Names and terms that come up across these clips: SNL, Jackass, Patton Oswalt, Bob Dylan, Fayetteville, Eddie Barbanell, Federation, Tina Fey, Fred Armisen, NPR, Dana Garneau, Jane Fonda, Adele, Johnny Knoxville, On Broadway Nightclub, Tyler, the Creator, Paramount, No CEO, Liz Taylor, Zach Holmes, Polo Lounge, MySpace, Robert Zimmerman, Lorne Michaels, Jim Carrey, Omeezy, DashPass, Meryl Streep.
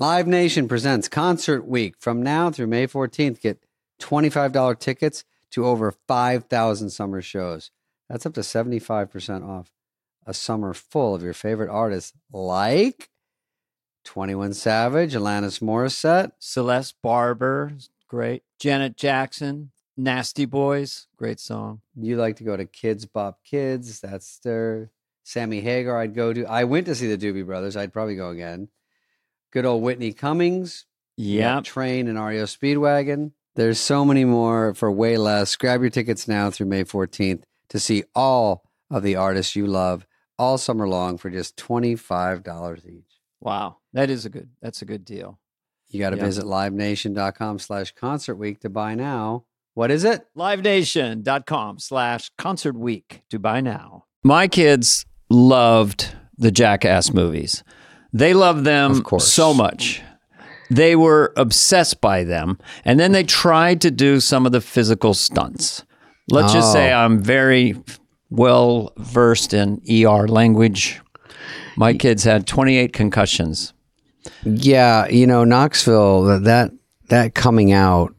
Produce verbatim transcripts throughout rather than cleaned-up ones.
Live Nation presents Concert Week. From now through May fourteenth, get twenty-five dollars tickets to over five thousand summer shows. That's up to seventy-five percent off a summer full of your favorite artists like twenty-one Savage, Alanis Morissette, Celeste Barber, great, Janet Jackson, Nasty Boys, great song. You like to go to Kids Bop Kids, that's their... Sammy Hagar, I'd go to. I went to see the Doobie Brothers. I'd probably go again. Good old Whitney Cummings. Yeah. Train and R E O Speedwagon. There's so many more for way less. Grab your tickets now through May fourteenth to see all of the artists you love all summer long for just twenty-five dollars each. Wow. That is a good, that's a good deal. You got to yep. visit livenation.com slash concert week to buy now. What is it? Livenation.com slash concert week to buy now. My kids loved the Jackass movies. They loved them so much. They were obsessed by them. And then they tried to do some of the physical stunts. Let's oh. just say I'm very well versed in E R language. My kids had twenty-eight concussions. Yeah, you know, Knoxville, that that coming out,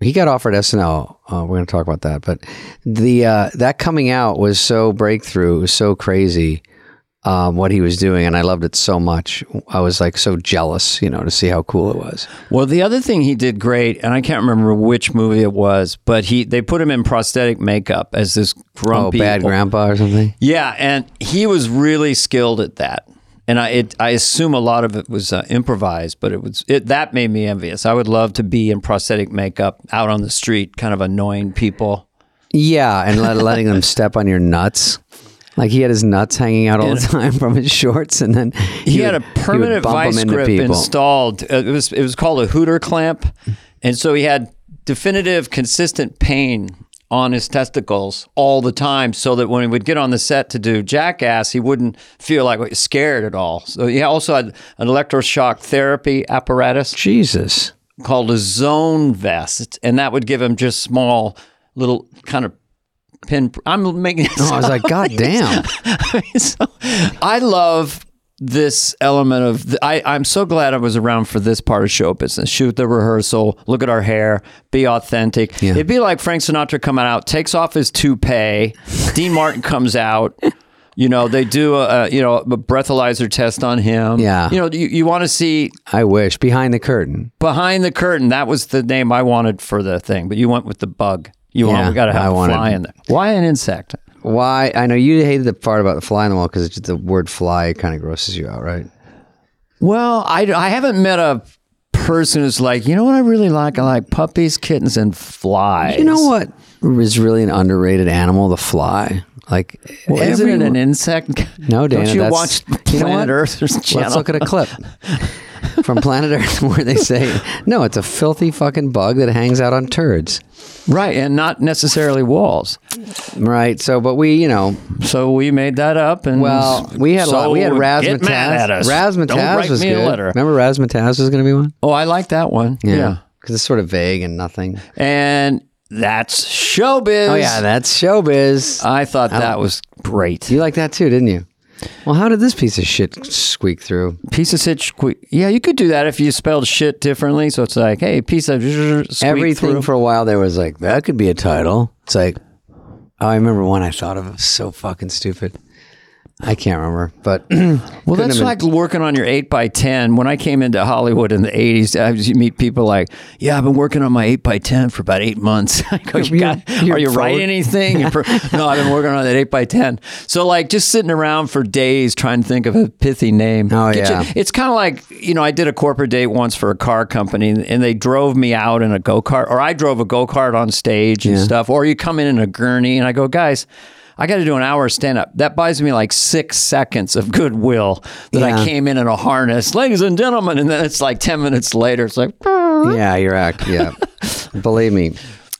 he got offered S N L. Uh, we're going to talk about that. But the uh, that coming out was so breakthrough. It was so crazy um, what he was doing. And I loved it so much. I was like so jealous, you know, to see how cool it was. Well, the other thing he did great, and I can't remember which movie it was, but he they put him in prosthetic makeup as this grumpy. Oh, bad old grandpa or something? Yeah. And he was really skilled at that. And I, it, I assume a lot of it was uh, improvised, but it was it, that made me envious. I would love to be in prosthetic makeup out on the street, kind of annoying people. Yeah, and let, letting them step on your nuts. Like he had his nuts hanging out all and, the time from his shorts, and then he, he had would, a permanent vice grip installed. It was it was called a Hooter clamp, and so he had definitive, consistent pain on his testicles all the time, so that when he would get on the set to do Jackass, he wouldn't feel like scared at all. So he also had an electroshock therapy apparatus. Jesus. Called a zone vest. And that would give him just small little kind of pin. I'm making it no, I was like, God damn. I, mean, so, I love this element of, the, I, I'm so glad I was around for this part of show business. Shoot the rehearsal, look at our hair, be authentic. Yeah. It'd be like Frank Sinatra coming out, takes off his toupee, Dean Martin comes out, you know, they do a, a you know, a breathalyzer test on him. Yeah. You know, you, you want to see. I wish, Behind the Curtain. Behind the Curtain, that was the name I wanted for the thing, but you went with the bug. You yeah, want, we got to have I a wanted, fly in there. Why an insect? Why? I know you hated the part about the fly on the wall because the word fly kind of grosses you out, right? Well, I, I haven't met a person who's like, you know what I really like? I like puppies, kittens, and flies. You know what is really an underrated animal? The fly. Like, well, isn't it an insect? No, Dana. Don't you that's, watch Planet you know Earth or something? Let's look at a clip from Planet Earth where they say, no, it's a filthy fucking bug that hangs out on turds. Right, and not necessarily walls. Right, so, but we, you know. So we made that up. And well, we had so a lot. We had Razzmatazz. Get mad at us. Razzmatazz Don't write was me good. A letter. Remember Razzmatazz was going to be one? Oh, I like that one. Yeah. Because yeah. it's sort of vague and nothing. And that's showbiz. Oh, yeah, that's showbiz. I thought I that was great. You liked that too, didn't you? Well, how did this piece of shit squeak through? Piece of shit squeak. Yeah, you could do that if you spelled shit differently. So it's like, hey, piece of squeak Everything through. For a while there was like, that could be a title. It's like, oh, I remember one I thought of. It was so fucking stupid. I can't remember. But well, that's like working on your eight by ten. When I came into Hollywood in the eighties, I would meet people like, yeah, I've been working on my eight by ten for about eight months. I go, you got, are you writing anything? No, I've been working on that eight by ten. So like just sitting around for days trying to think of a pithy name. Oh, yeah. You, it's kind of like, you know, I did a corporate date once for a car company and they drove me out in a go-kart or I drove a go-kart on stage and yeah. stuff. Or you come in in a gurney and I go, guys, I got to do an hour stand-up. That buys me like six seconds of goodwill that yeah. I came in in a harness, ladies and gentlemen, and then it's like ten minutes later, it's like... Yeah, you're act. Yeah. Believe me,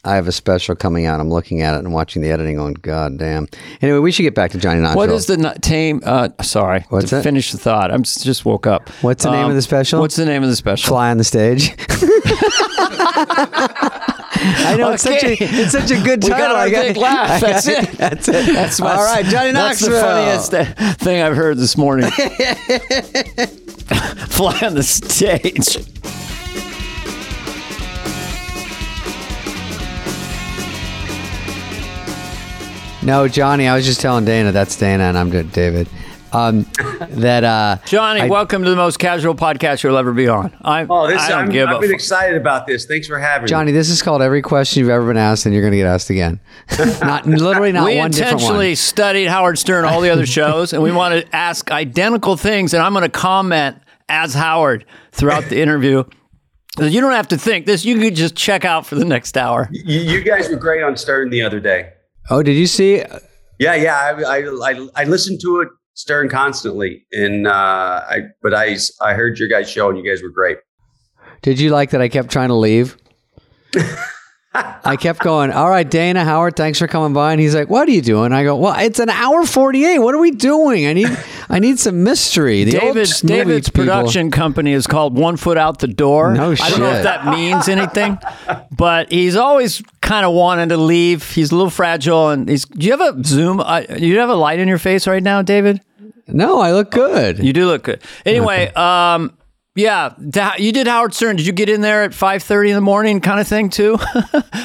I have a special coming out. I'm looking at it and watching the editing on God damn. Anyway, we should get back to Johnny Knoxville. What is the n- tame... Uh, sorry. What's to it? Finish the thought. I just woke up. What's the um, name of the special? What's the name of the special? Fly on the Stage. I know, okay. it's, such a, it's such a good title. We got our I got, big laugh. I got, that's it. That's it. That's my, all right, Johnny Knoxville. That's the funniest thing I've heard this morning. fly on the stage. No, Johnny, I was just telling Dana, that's Dana, and I'm David. Um, that uh, Johnny, I, welcome to the most casual podcast you'll ever be on. I'm, oh, this, I don't I'm, give I've been f- excited about this. Thanks for having Johnny, me. Johnny, this is called every question you've ever been asked, and you're going to get asked again. Not literally not we one different one. We intentionally studied Howard Stern, all the other shows, and we want to ask identical things, and I'm going to comment as Howard throughout the interview. You don't have to think this. You could just check out for the next hour. You, you guys were great on Stern the other day. Oh, did you see? Yeah, yeah. I I I, I listened to it. Stern constantly, and uh, I but I I heard your guys' show, and you guys were great. Did you like that? I kept trying to leave. I kept going. All right, Dana, Howard, thanks for coming by. And he's like, "What are you doing?" I go, "Well, it's an hour forty-eight. What are we doing? I need I need some mystery." The David's David's people. Production company is called One Foot Out the Door. No shit. I don't know if that means anything, but he's always kind of wanted to leave. He's a little fragile, and he's. Do you have a Zoom? Uh, do you have a light in your face right now, David? No, I look good. You do look good. Anyway, um, yeah, you did Howard Stern. Did you get in there at five thirty in the morning kind of thing too?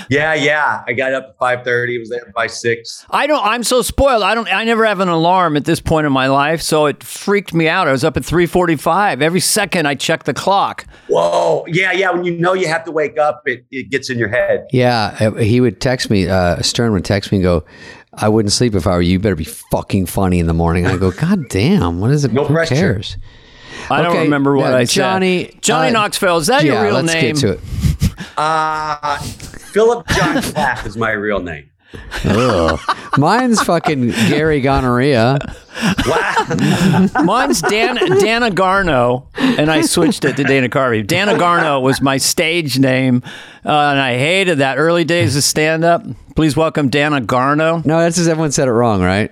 yeah, yeah. I got up at five thirty. Was there by six. I don't, I'm so spoiled. I don't, I never have an alarm at this point in my life. So it freaked me out. I was up at three forty-five. Every second I checked the clock. Whoa. Yeah, yeah. When you know you have to wake up, it, it gets in your head. Yeah. He would text me, uh, Stern would text me and go, I wouldn't sleep if I were you. You better be fucking funny in the morning. I go, God damn, what is it? No Who pressure. Cares? I okay. don't remember what yeah, I Johnny, said. Johnny uh, Knoxville, is that yeah, your real let's name? Let's get to it. Uh, Philip John Clapp is my real name. Mine's fucking Gary Gonorrhea. Wow. Mine's Dan, Dana Garneau, and I switched it to Dana Carvey. Dana Garneau was my stage name, uh, and I hated that. Early days of stand-up. Please welcome Dana Garneau. No, that's just everyone said it wrong, right?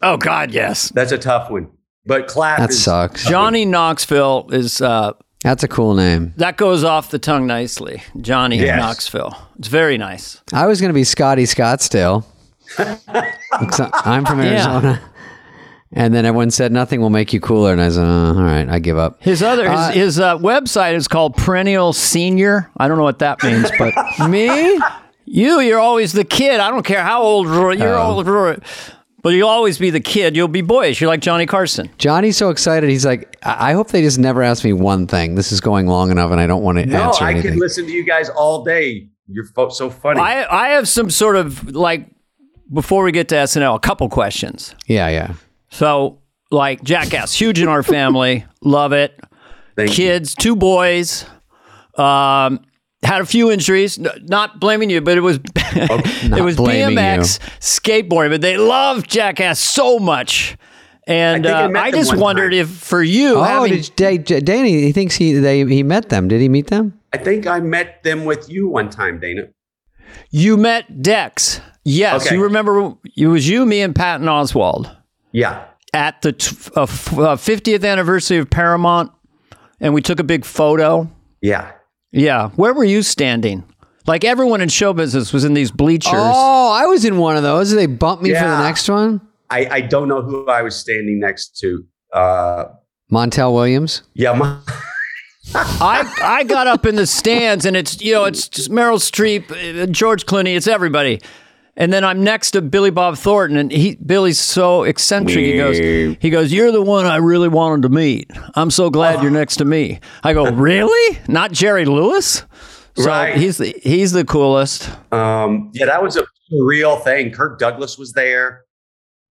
Oh, God, yes. That's a tough one. But Clap That is, sucks. Johnny Knoxville is... Uh, That's a cool name. That goes off the tongue nicely. Johnny yes. Knoxville. It's very nice. I was going to be Scotty Scottsdale. I'm from Arizona. Yeah. And then everyone said, nothing will make you cooler. And I was like, oh, all right, I give up. His other uh, his, his uh, website is called Perennial Senior. I don't know what that means, but... Me? You, you're always the kid. I don't care how old you're oh. old. But you'll always be the kid. You'll be boyish. You're like Johnny Carson. Johnny's so excited. He's like, I, I hope they just never ask me one thing. This is going long enough, and I don't want to no, answer I anything. No, I could listen to you guys all day. You're fo- so funny. I, I have some sort of, like, before we get to S N L, a couple questions. Yeah, yeah. So, like, Jackass, huge in our family. Love it. Thank Kids, you. Two boys. Um... Had a few injuries, not blaming you, but it was oh, it was B M X, you. Skateboarding, but they love Jackass so much. And I, uh, I just wondered time. If for you... Oh, having, did Danny, D- D- he thinks he they, he met them. Did he meet them? I think I met them with you one time, Dana. You met Dex. Yes, okay. You remember, it was you, me, and Patton Oswalt. Yeah. At the t- uh, f- uh, fiftieth anniversary of Paramount, and we took a big photo. Yeah. Yeah. Where were you standing? Like everyone in show business was in these bleachers. Oh, I was in one of those. They bumped me yeah. for the next one. I, I don't know who I was standing next to. Uh, Montel Williams. Yeah. Mon- I I got up in the stands and it's, you know, it's just Meryl Streep, George Clooney, it's everybody. And then I'm next to Billy Bob Thornton, and he Billy's so eccentric. He goes, he goes, you're the one I really wanted to meet. I'm so glad oh. you're next to me. I go, really? Not Jerry Lewis? So right. he's the he's the coolest. Um, yeah, that was a real thing. Kirk Douglas was there.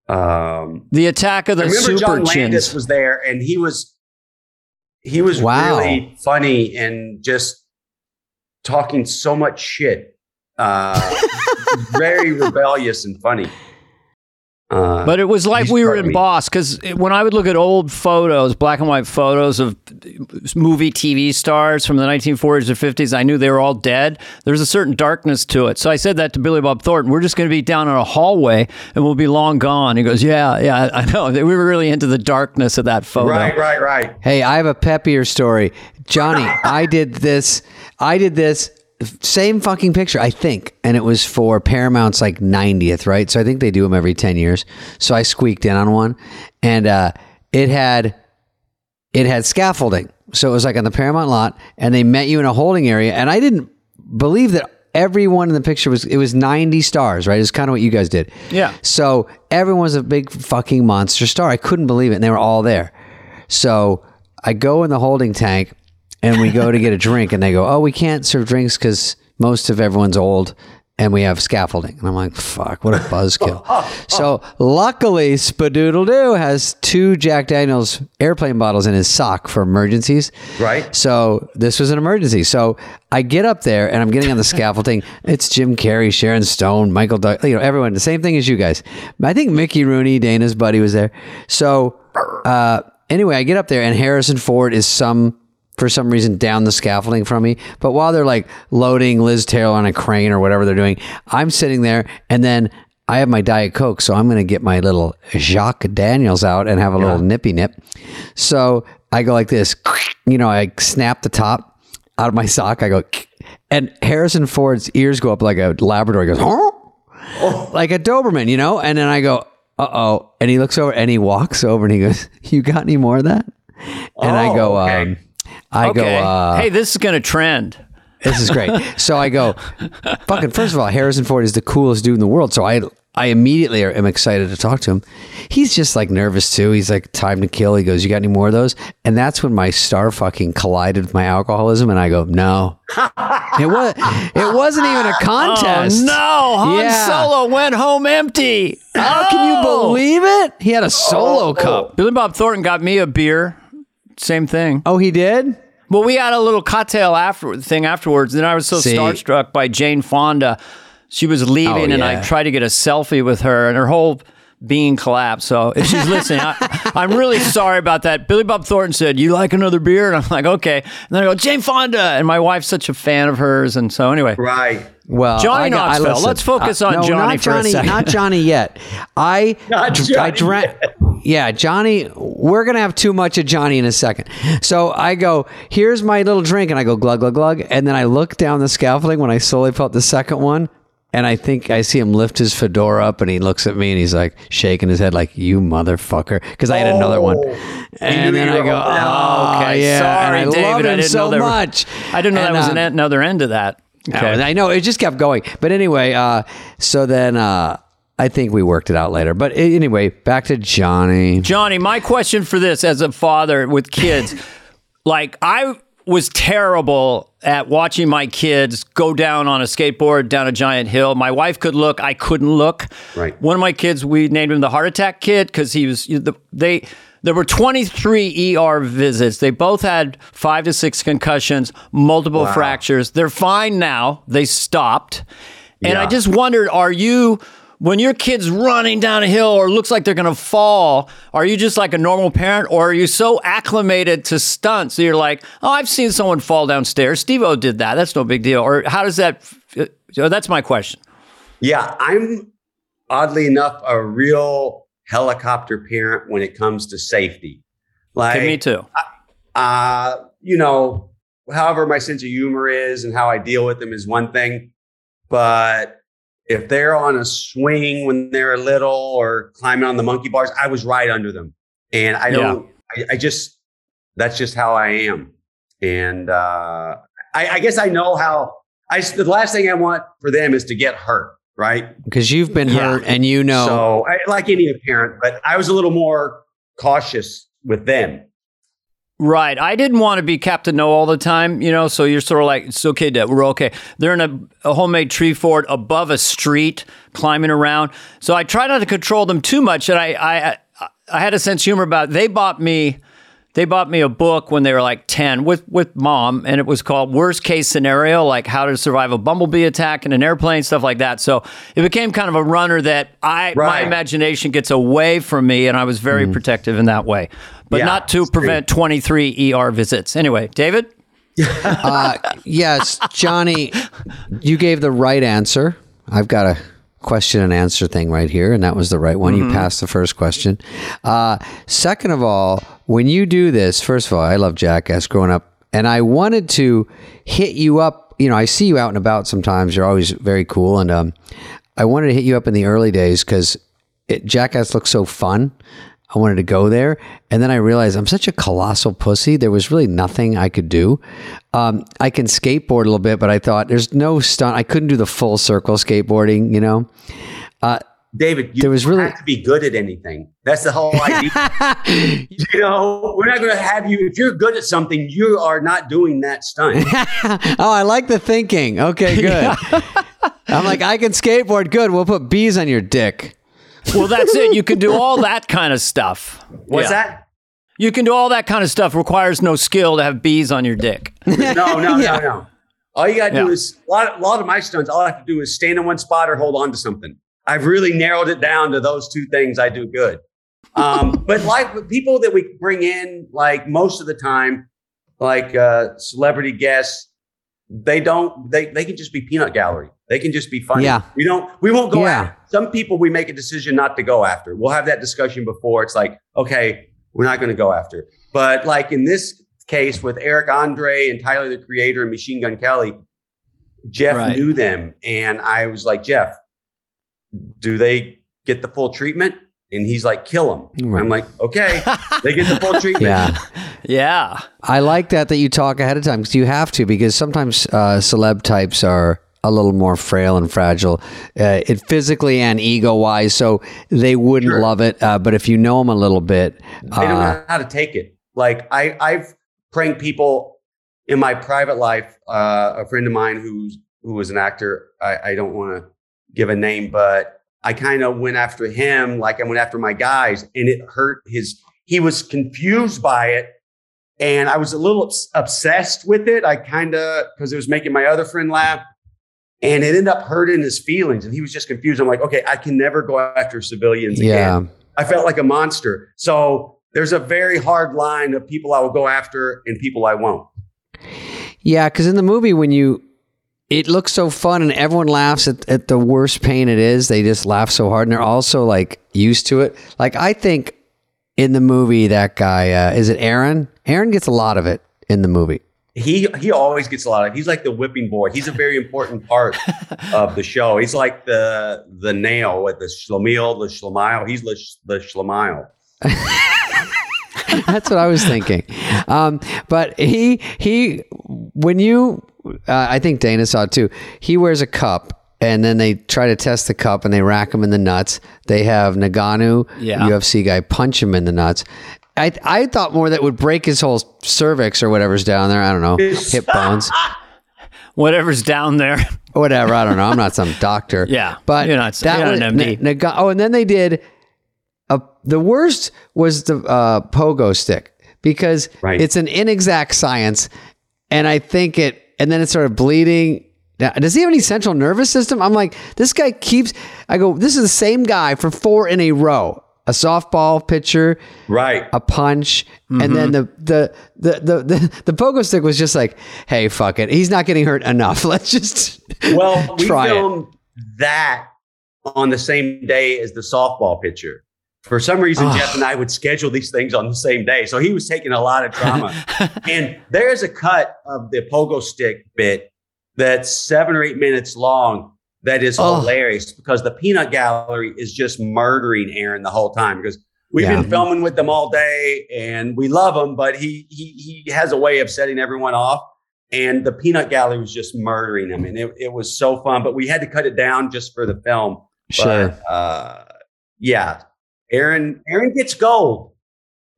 Um, the Attack of the Super Chins. I remember John Landis was there, and he was he was wow. really funny and just talking so much shit. Uh, very rebellious and funny. Uh, but it was like we were in Boss, because when I would look at old photos, black and white photos of movie T V stars from the nineteen forties or fifties, I knew they were all dead. There's a certain darkness to it. So I said that to Billy Bob Thornton. We're just going to be down in a hallway and we'll be long gone. He goes, yeah, yeah, I know. We were really into the darkness of that photo. Right, right, right. Hey, I have a peppier story. Johnny, I did this. I did this. Same fucking picture, I think. And it was for Paramount's like ninetieth, right? So I think they do them every ten years. So I squeaked in on one. And uh, it had it had scaffolding. So it was like on the Paramount lot, and they met you in a holding area. And I didn't believe that everyone in the picture was, it was ninety stars, right? It's kind of what you guys did. Yeah. So everyone was a big fucking monster star. I couldn't believe it. And they were all there. So I go in the holding tank and we go to get a drink, and they go, oh, we can't serve drinks because most of everyone's old and we have scaffolding. And I'm like, fuck, what a buzzkill. oh, oh, so oh. Luckily, Spadoodledoo has two Jack Daniels airplane bottles in his sock for emergencies. Right. So this was an emergency. So I get up there and I'm getting on the scaffolding. It's Jim Carrey, Sharon Stone, Michael Doug, you know, everyone. The same thing as you guys. I think Mickey Rooney, Dana's buddy, was there. So uh, anyway, I get up there and Harrison Ford is some... for some reason, down the scaffolding from me. But while they're like loading Liz Taylor on a crane or whatever they're doing, I'm sitting there, and then I have my Diet Coke, so I'm going to get my little Jack Daniels out and have a yeah. little nippy nip. So I go like this, you know, I snap the top out of my sock. I go, and Harrison Ford's ears go up like a Labrador. He goes, huh? Oh. Like a Doberman, you know? And then I go, uh-oh. And he looks over and he walks over and he goes, you got any more of that? And oh, I go, okay. um, I okay. go, uh, hey, this is going to trend. This is great. So I go, fucking, first of all, Harrison Ford is the coolest dude in the world. So I I immediately am excited to talk to him. He's just like nervous too. He's like, time to kill. He goes, you got any more of those? And that's when my star fucking collided with my alcoholism. And I go, no. It, was, it wasn't even a contest. Oh, no. Han yeah. Solo went home empty. How oh. can you believe it? He had a solo oh. cup. Billy Bob Thornton got me a beer. Same thing. Oh, he did? Well, we had a little cocktail after thing afterwards. Then I was so See? starstruck by Jane Fonda. She was leaving, oh, yeah. and I tried to get a selfie with her, and her whole being collapsed. So if she's listening, I, I'm really sorry about that. Billy Bob Thornton said, you like another beer? And I'm like, okay. And then I go, Jane Fonda. And my wife's such a fan of hers. And so anyway. Right. Well, Johnny Knoxville. I, I Let's focus on uh, no, Johnny, not Johnny for a second. Not Johnny yet. I, not Johnny I drank. Yeah, Johnny, we're going to have too much of Johnny in a second. So I go, here's my little drink. And I go, glug, glug, glug. And then I look down the scaffolding when I slowly put the second one. And I think I see him lift his fedora up and he looks at me and he's like shaking his head like, you motherfucker. Because I had oh, another one. And then I go, oh, okay, yeah. Sorry, and I David, loved him I didn't so know there much. I didn't know and, that was um, an, another end to that. Okay. I know, it just kept going. But anyway, uh, so then... Uh, I think we worked it out later. But anyway, back to Johnny. Johnny, my question for this as a father with kids, like I was terrible at watching my kids go down on a skateboard, down a giant hill. My wife could look. I couldn't look. Right. One of my kids, we named him the heart attack kid because he was, they, there were twenty-three E R visits. They both had five to six concussions, multiple wow. fractures. They're fine now. They stopped. And yeah. I just wondered, are you... when your kid's running down a hill or looks like they're going to fall, are you just like a normal parent, or are you so acclimated to stunts that you're like, oh, I've seen someone fall downstairs. Steve-O did that. That's no big deal. Or how does that – that's my question. Yeah, I'm, oddly enough, a real helicopter parent when it comes to safety. Like, okay, me too. Uh, you know, however my sense of humor is and how I deal with them is one thing, but – if they're on a swing when they're little or climbing on the monkey bars, I was right under them. And I don't, yeah. I, I just, that's just how I am. And uh, I, I guess I know how, I, the last thing I want for them is to get hurt, right? Because you've been yeah. hurt and you know. So I, like any parent, but I was a little more cautious with them. Right. I didn't want to be Captain No all the time, you know, so you're sort of like, it's okay, Dad, we're okay. They're in a, a homemade tree fort above a street, climbing around. So I try not to control them too much. And I I, I had a sense of humor about it. They bought me, they bought me a book when they were like ten with, with mom, and it was called Worst Case Scenario, like how to survive a bumblebee attack in an airplane, stuff like that. So it became kind of a runner that I right. my imagination gets away from me, and I was very mm. protective in that way. But yeah, not to prevent true. twenty-three E R visits. Anyway, David? uh, yes, Johnny, you gave the right answer. I've got a question and answer thing right here, and that was the right one. Mm-hmm. You passed the first question. Uh, second of all, when you do this, first of all, I love Jackass growing up, and I wanted to hit you up. You know, I see you out and about sometimes. You're always very cool, and um, I wanted to hit you up in the early days because Jackass looked so fun. I wanted to go there. And then I realized I'm such a colossal pussy. There was really nothing I could do. Um, I can skateboard a little bit, but I thought there's no stunt. I couldn't do the full circle skateboarding, you know? Uh, David, you there was don't really- have to be good at anything. That's the whole idea. You know, we're not going to have you. If you're good at something, you are not doing that stunt. Oh, I like the thinking. Okay, good. Yeah. I'm like, I can skateboard. Good. We'll put bees on your dick. Well, that's it. You can do all that kind of stuff. What's yeah. that? You can do all that kind of stuff. Requires no skill to have bees on your dick. No, no, yeah. no, no. All you got to yeah. do is, a lot, a lot of my stunts, all I have to do is stand in one spot or hold on to something. I've really narrowed it down to those two things I do good. Um, but like with people that we bring in, like most of the time, like uh, celebrity guests, they don't, they, they can just be peanut gallery. They can just be funny. Yeah. We don't, we won't go yeah. after. Some people we make a decision not to go after. We'll have that discussion before. It's like, okay, we're not going to go after. But like in this case with Eric Andre and Tyler, the Creator, and Machine Gun Kelly, Jeff right. knew them. And I was like, Jeff, do they get the full treatment? And he's like, kill them. Right. I'm like, okay, they get the full treatment. Yeah. yeah. I like that, that you talk ahead of time because you have to, because sometimes uh, celeb types are a little more frail and fragile, uh, it physically and ego wise. So they wouldn't sure. love it. Uh, but if you know them a little bit, uh, they don't know how to take it. Like I I've pranked people in my private life. Uh, a friend of mine who's, who was an actor. I, I don't want to give a name, but I kind of went after him. Like I went after my guys and it hurt his, he was confused by it. And I was a little obsessed with it. I kind of, cause it was making my other friend laugh. And it ended up hurting his feelings. And he was just confused. I'm like, okay, I can never go after civilians yeah. again. I felt like a monster. So there's a very hard line of people I will go after and people I won't. Yeah, because in the movie, when you, it looks so fun and everyone laughs at, at the worst pain it is. They just laugh so hard. And they're also like used to it. Like I think in the movie, that guy, uh, is it Aaron? Aaron gets a lot of it in the movie. He he always gets a lot of. He's like the whipping boy. He's a very important part of the show. He's like the the nail with the schlemiel, the schlemiel. He's the the schlemiel. That's what I was thinking. Um, but he he when you uh, I think Dana saw it too. He wears a cup. And then they try to test the cup and they rack him in the nuts. They have Nagano, yeah. U F C guy, punch him in the nuts. I I thought more that would break his whole cervix or whatever's down there. I don't know. Hip bones. Whatever's down there. Whatever. I don't know. I'm not some doctor. yeah. But you're not, that you're was, not an M D. Na, Naga, oh, and then they did, a, the worst was the uh, pogo stick because right. it's an inexact science. And I think it, and then it started bleeding. Now, does he have any central nervous system? I'm like, this guy keeps, I go, this is the same guy for four in a row. A softball pitcher, right? A punch, mm-hmm. and then the the, the the the the pogo stick was just like, hey, fuck it. He's not getting hurt enough. Let's just well, try we filmed it. That on the same day as the softball pitcher. For some reason, oh. Jeff and I would schedule these things on the same day, so he was taking a lot of trauma. And there's a cut of the pogo stick bit that's seven or eight minutes long. That is oh. hilarious because the peanut gallery is just murdering Aaron the whole time because we've yeah. been filming with them all day and we love him, but he he he has a way of setting everyone off. And the peanut gallery was just murdering him. And it, it was so fun, but we had to cut it down just for the film. Sure. But, uh, yeah. Aaron, Aaron gets gold.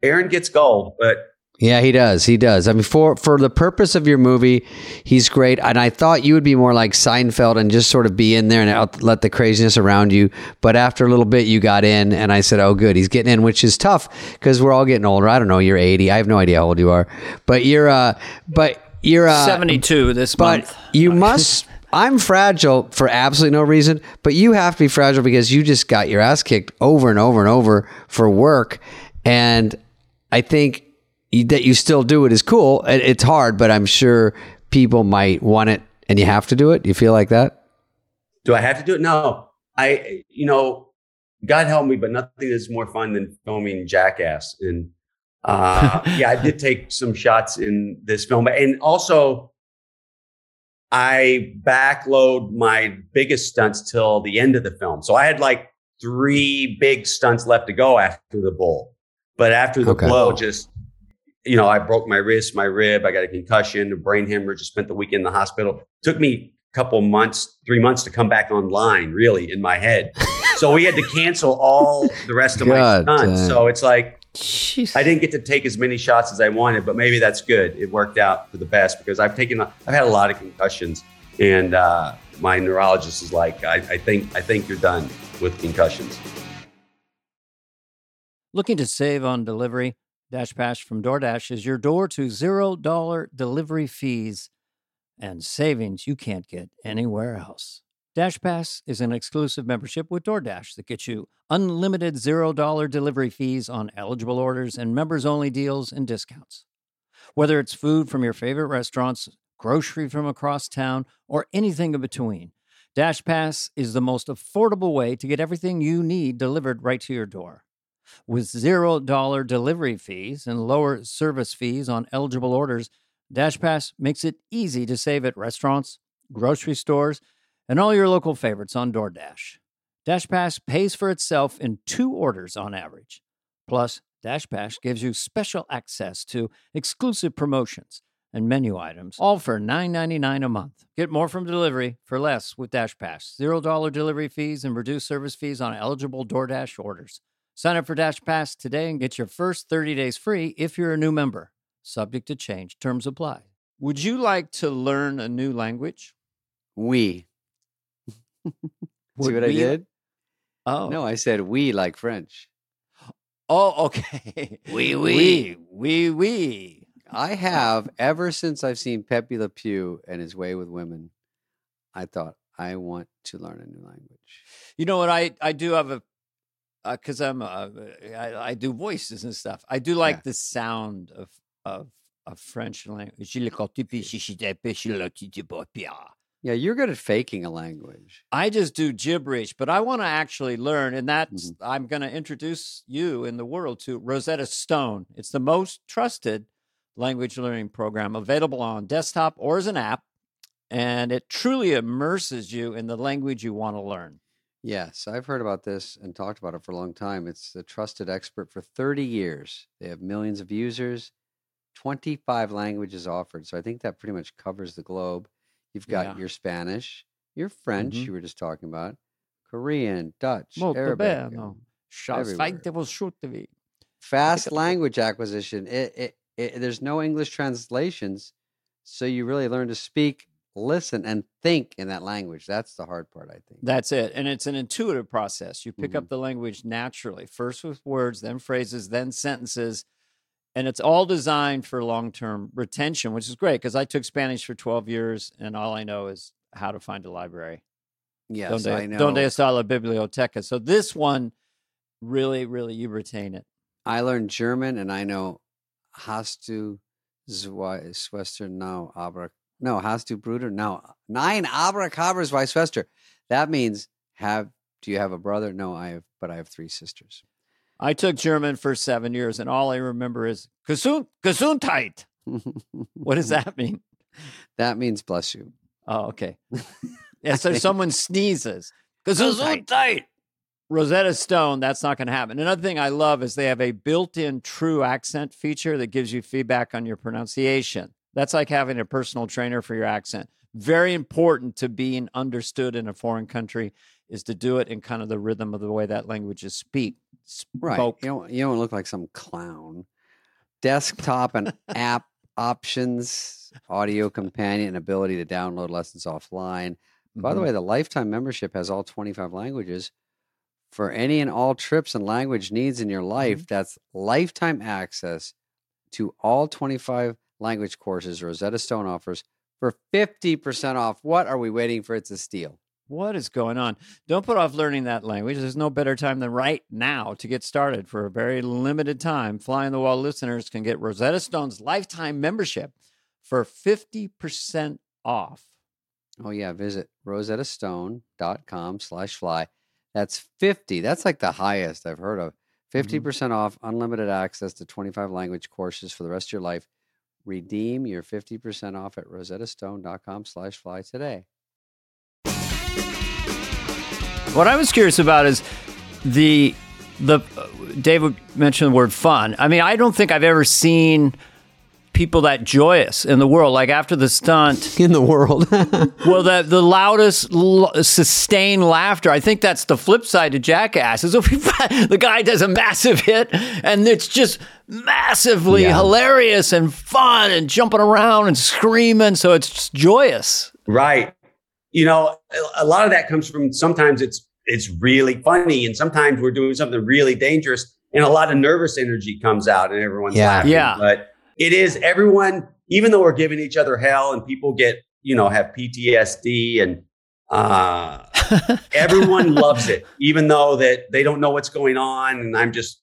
Aaron gets gold, but yeah, he does. He does. I mean, for, for the purpose of your movie, he's great. And I thought you would be more like Seinfeld and just sort of be in there and let the craziness around you. But after a little bit, you got in and I said, oh, good. He's getting in, which is tough because we're all getting older. I don't know. You're eighty. I have no idea how old you are, but you're, uh, but you're, uh, seventy-two this but month. But you must, I'm fragile for absolutely no reason, but you have to be fragile because you just got your ass kicked over and over and over for work. And I think, that you still do it is cool. It's hard, but I'm sure people might want it and you have to do it. You feel like that? Do I have to do it? No, I, you know, God help me, but nothing is more fun than filming Jackass. And uh, yeah, I did take some shots in this film. And also I backload my biggest stunts till the end of the film. So I had like three big stunts left to go after the bull. But after the okay. blow, just, you know, I broke my wrist, my rib. I got a concussion, a brain hemorrhage. I spent the weekend in the hospital. Took me a couple months, three months to come back online, really, in my head. So we had to cancel all the rest of God my stunts. So it's like, jeez. I didn't get to take as many shots as I wanted, but maybe that's good. It worked out for the best because I've taken, a, I've had a lot of concussions, and uh, my neurologist is like, I, I think, I think you're done with concussions. Looking to save on delivery? DashPass from DoorDash is your door to zero dollars delivery fees and savings you can't get anywhere else. DashPass is an exclusive membership with DoorDash that gets you unlimited zero dollars delivery fees on eligible orders and members-only deals and discounts. Whether it's food from your favorite restaurants, grocery from across town, or anything in between, DashPass is the most affordable way to get everything you need delivered right to your door. With zero dollars delivery fees and lower service fees on eligible orders, DashPass makes it easy to save at restaurants, grocery stores, and all your local favorites on DoorDash. DashPass pays for itself in two orders on average. Plus, DashPass gives you special access to exclusive promotions and menu items, all for nine ninety-nine a month. Get more from delivery for less with DashPass. zero dollars delivery fees and reduced service fees on eligible DoorDash orders. Sign up for DashPass today and get your first thirty days free if you're a new member. Subject to change. Terms apply. Would you like to learn a new language? We. See what we? I did? Oh. No, I said we like French. Oh, okay. Oui, oui. Oui, oui, oui. I have, ever since I've seen Pepe Le Pew and his way with women, I thought, I want to learn a new language. You know what? I, I do have a because uh, I'm, uh, I, I do voices and stuff. I do like yeah. the sound of of, of French language. Yeah, you're good at faking a language. I just do gibberish, but I want to actually learn, and that's mm-hmm. I'm going to introduce you in the world to Rosetta Stone. It's the most trusted language learning program available on desktop or as an app, and it truly immerses you in the language you want to learn. Yes, I've heard about this and talked about it for a long time. It's a trusted expert for thirty years. They have millions of users, twenty-five languages offered. So I think that pretty much covers the globe. You've got yeah. your Spanish, your French, mm-hmm. you were just talking about, Korean, Dutch, Molto Arabic. Bene. Everywhere. Fast language acquisition. It, it, it, there's no English translations, so you really learn to speak, listen, and think in that language. That's the hard part, I think. That's it. And it's an intuitive process. You pick mm-hmm. up the language naturally, first with words, then phrases, then sentences. And it's all designed for long-term retention, which is great because I took Spanish for twelve years and all I know is how to find a library. Yes, donde, I know. Donde está la biblioteca? So this one, really, really, you retain it. I learned German and I know hast du Schwester now aber No, hast du Bruder? No, nine abracabras by Schwester. That means, have. do you have a brother? No, I have, but I have three sisters. I took German for seven years, and all I remember is Gesund, Gesundheit. What does that mean? That means bless you. Oh, okay. Yeah, so think... someone sneezes. Gesundheit. Rosetta Stone, that's not going to happen. Another thing I love is they have a built-in true accent feature that gives you feedback on your pronunciation. That's like having a personal trainer for your accent. Very important to being understood in a foreign country is to do it in kind of the rhythm of the way that language is speak. Spoke. Right. You don't, you don't look like some clown. Desktop and app options, audio companion, ability to download lessons offline. Mm-hmm. By the way, the lifetime membership has all twenty-five languages. For any and all trips and language needs in your life, mm-hmm. that's lifetime access to all twenty-five language courses Rosetta Stone offers for fifty percent off. What are we waiting for? It's a steal. What is going on? Don't put off learning that language. There's no better time than right now to get started. For a very limited time, Fly on the Wall listeners can get Rosetta Stone's lifetime membership for fifty percent off. Oh, yeah. Visit rosettastone.com slash fly. That's fifty. That's like the highest I've heard of. fifty percent mm-hmm. off, unlimited access to twenty-five language courses for the rest of your life. Redeem your fifty percent off at rosettastone.com slash fly today. What I was curious about is the the David mentioned the word fun. I mean, I don't think I've ever seen people that joyous in the world. Like after the stunt, in the world, well, the the loudest l- sustained laughter. I think that's the flip side to Jackass. Is the guy does a massive hit, and it's just massively yeah. hilarious and fun, and jumping around and screaming. So it's just joyous, right? You know, a lot of that comes from sometimes it's it's really funny, and sometimes we're doing something really dangerous, and a lot of nervous energy comes out, and everyone's yeah. laughing. Yeah. But it is everyone, even though we're giving each other hell, and people get, you know, have P T S D, and uh, everyone loves it, even though that they don't know what's going on, and I'm just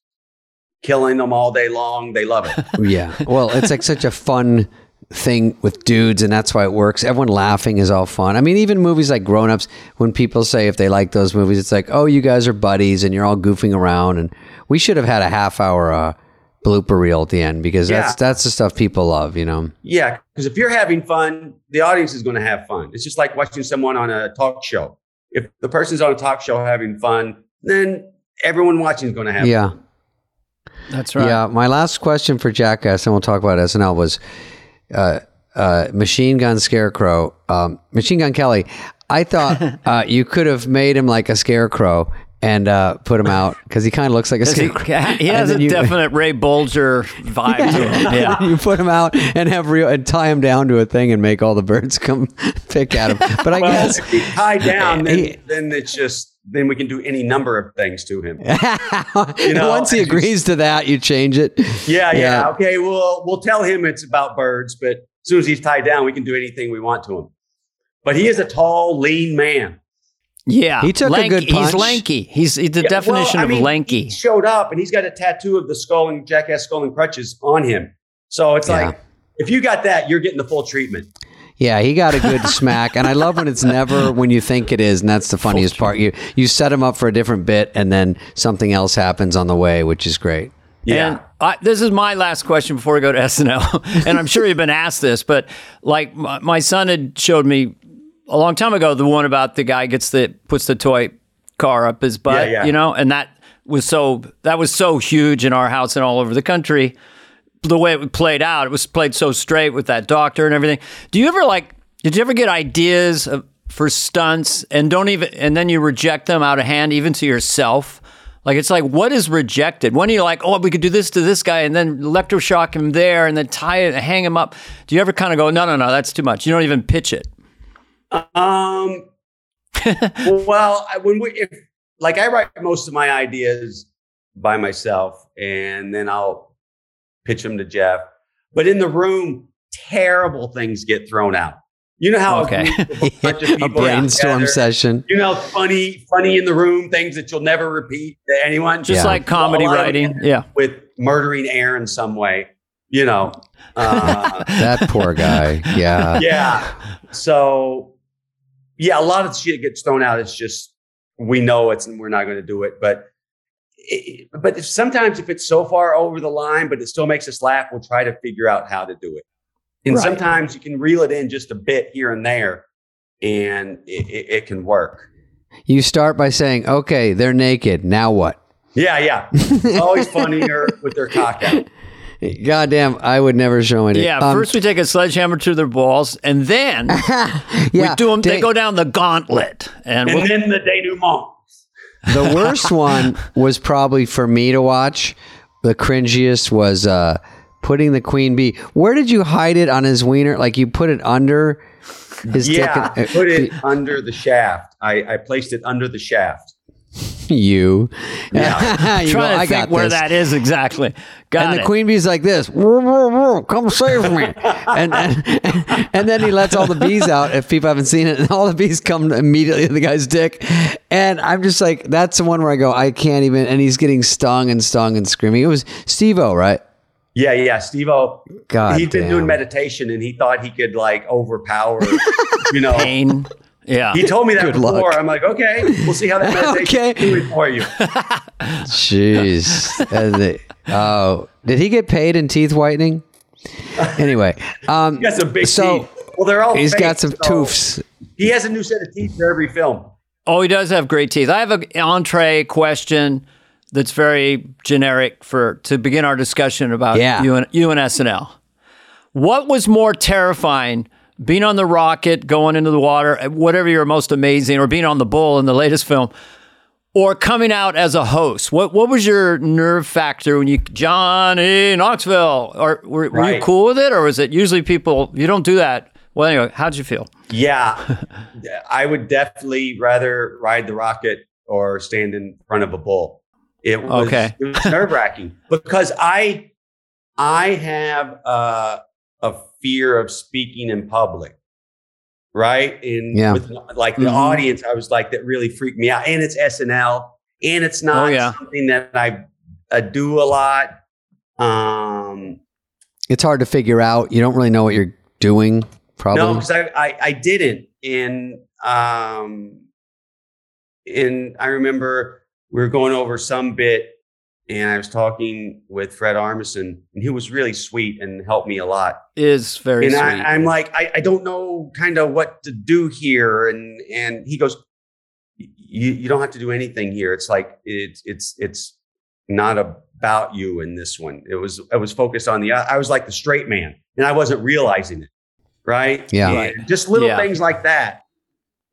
killing them all day long. They love it. Yeah. Well, it's like such a fun thing with dudes, and that's why it works. Everyone laughing is all fun. I mean, even movies like Grown Ups, when people say if they like those movies, it's like, oh, you guys are buddies and you're all goofing around. And we should have had a half hour uh, blooper reel at the end, because yeah. that's that's the stuff people love, you know? Yeah, because if you're having fun, the audience is going to have fun. It's just like watching someone on a talk show. If the person's on a talk show having fun, then everyone watching is going to have yeah. fun. That's right. Yeah, my last question for Jackass, and we'll talk about S N L, was... Uh, uh, Machine Gun Scarecrow, um, Machine Gun Kelly. I thought uh, you could have made him like a scarecrow and uh, put him out, because he kind of looks like a scarecrow. He, he has a you, definite Ray Bolger vibe yeah, to him. Yeah, you put him out and have real and tie him down to a thing and make all the birds come pick at him. But I well, guess if he's tied down, then, he, then it's just. Then we can do any number of things to him. You know, once he agrees just, to that, you change it. Yeah, yeah, yeah. Okay, well, we'll tell him it's about birds, but as soon as he's tied down, we can do anything we want to him. But he is a tall, lean man. Yeah. He took lanky. a good punch. He's lanky. He's, he's the yeah, definition well, I of mean, lanky. He showed up, and he's got a tattoo of the skull and Jackass skull and crutches on him. So it's yeah. like, if you got that, you're getting the full treatment. Yeah, he got a good smack, and I love when it's never when you think it is, and that's the funniest part. You you set him up for a different bit, and then something else happens on the way, which is great. Yeah. And I, this is my last question before we go to S N L, and I'm sure you've been asked this, but like my, my son had showed me a long time ago the one about the guy gets the puts the toy car up his butt, yeah, yeah. you know, and that was so that was so huge in our house and all over the country. The way it played out, it was played so straight with that doctor and everything. Do you ever like, did you ever get ideas of, for stunts and don't even, and then you reject them out of hand, even to yourself? Like, it's like, what is rejected? When are you like, oh, we could do this to this guy and then electroshock him there and then tie it and hang him up. Do you ever kind of go, no, no, no, that's too much. You don't even pitch it. Um, well, I, when we, if, like I write most of my ideas by myself, and then I'll pitch them to Jeff. But in the room, terrible things get thrown out. You know how okay. a, bunch of people a brainstorm together, session. You know, funny, funny in the room, things that you'll never repeat to anyone. Just yeah. like comedy well, writing. Yeah. With murdering Aaron some way, you know. Uh, that poor guy. Yeah. Yeah. So yeah, a lot of shit gets thrown out. It's just, we know it's, and we're not going to do it. But It, but if sometimes if it's so far over the line, but it still makes us laugh, we'll try to figure out how to do it. And right. sometimes you can reel it in just a bit here and there, and it, it, it can work. You start by saying, okay, they're naked. Now what? Yeah, yeah. It's always funnier with their cock out. Goddamn, I would never show it. Yeah, um, first we take a sledgehammer to their balls, and then yeah, we do them. Da- they go down the gauntlet. And, and we'll- then the denouement. The worst one was probably for me to watch. The cringiest was uh, putting the queen bee. Where did you hide it on his wiener? Like you put it under his yeah, dick. Yeah, put it under the shaft. I, I placed it under the shaft. You. Yeah. you trying know, to I think where this. That is exactly. Got and it. The queen bee's like this. Woo, woo, woo, come save me. and, and and then he lets all the bees out if people haven't seen it. And all the bees come immediately to the guy's dick. And I'm just like, that's the one where I go, I can't even. And he's getting stung and stung and screaming. It was Steve-O, right? Yeah, yeah. Steve-O. God He'd damn. Been doing meditation, and he thought he could like overpower, you know. Pain. Yeah, he told me that Good before. Luck. I'm like, okay, we'll see how that meditation okay. is doing for you. Jeez. Oh, did he get paid in teeth whitening? Anyway, um, he got some big so, teeth. Well, they're all. He's fake, got some so toofs. He has a new set of teeth for every film. Oh, he does have great teeth. I have an entree question that's very generic for to begin our discussion about yeah. you, and, you and S N L. What was more terrifying, being on the rocket, going into the water, whatever your most amazing, or being on the bull in the latest film, or coming out as a host? What what was your nerve factor when you, Johnny Knoxville, or were, were right. you cool with it? Or was it usually people, you don't do that? Well, anyway, how'd you feel? Yeah, I would definitely rather ride the rocket or stand in front of a bull. It was, okay. It was nerve-wracking because I I have uh, a fear of speaking in public, right? And yeah. with like the mm-hmm. audience, I was like, that really freaked me out. And it's S N L, and it's not oh, yeah. something that I, I do a lot. Um, it's hard to figure out. You don't really know what you're doing, probably. No, because I, I, I didn't. And, um, and I remember... we were going over some bit and I was talking with Fred Armisen, and he was really sweet and helped me a lot. Is very and sweet. And I'm like, I, I don't know kind of what to do here. And and he goes, you you don't have to do anything here. It's like, it's it's it's not about you in this one. It was, I was focused on the, I was like the straight man and I wasn't realizing it. Right. Yeah. And just little yeah. things like that.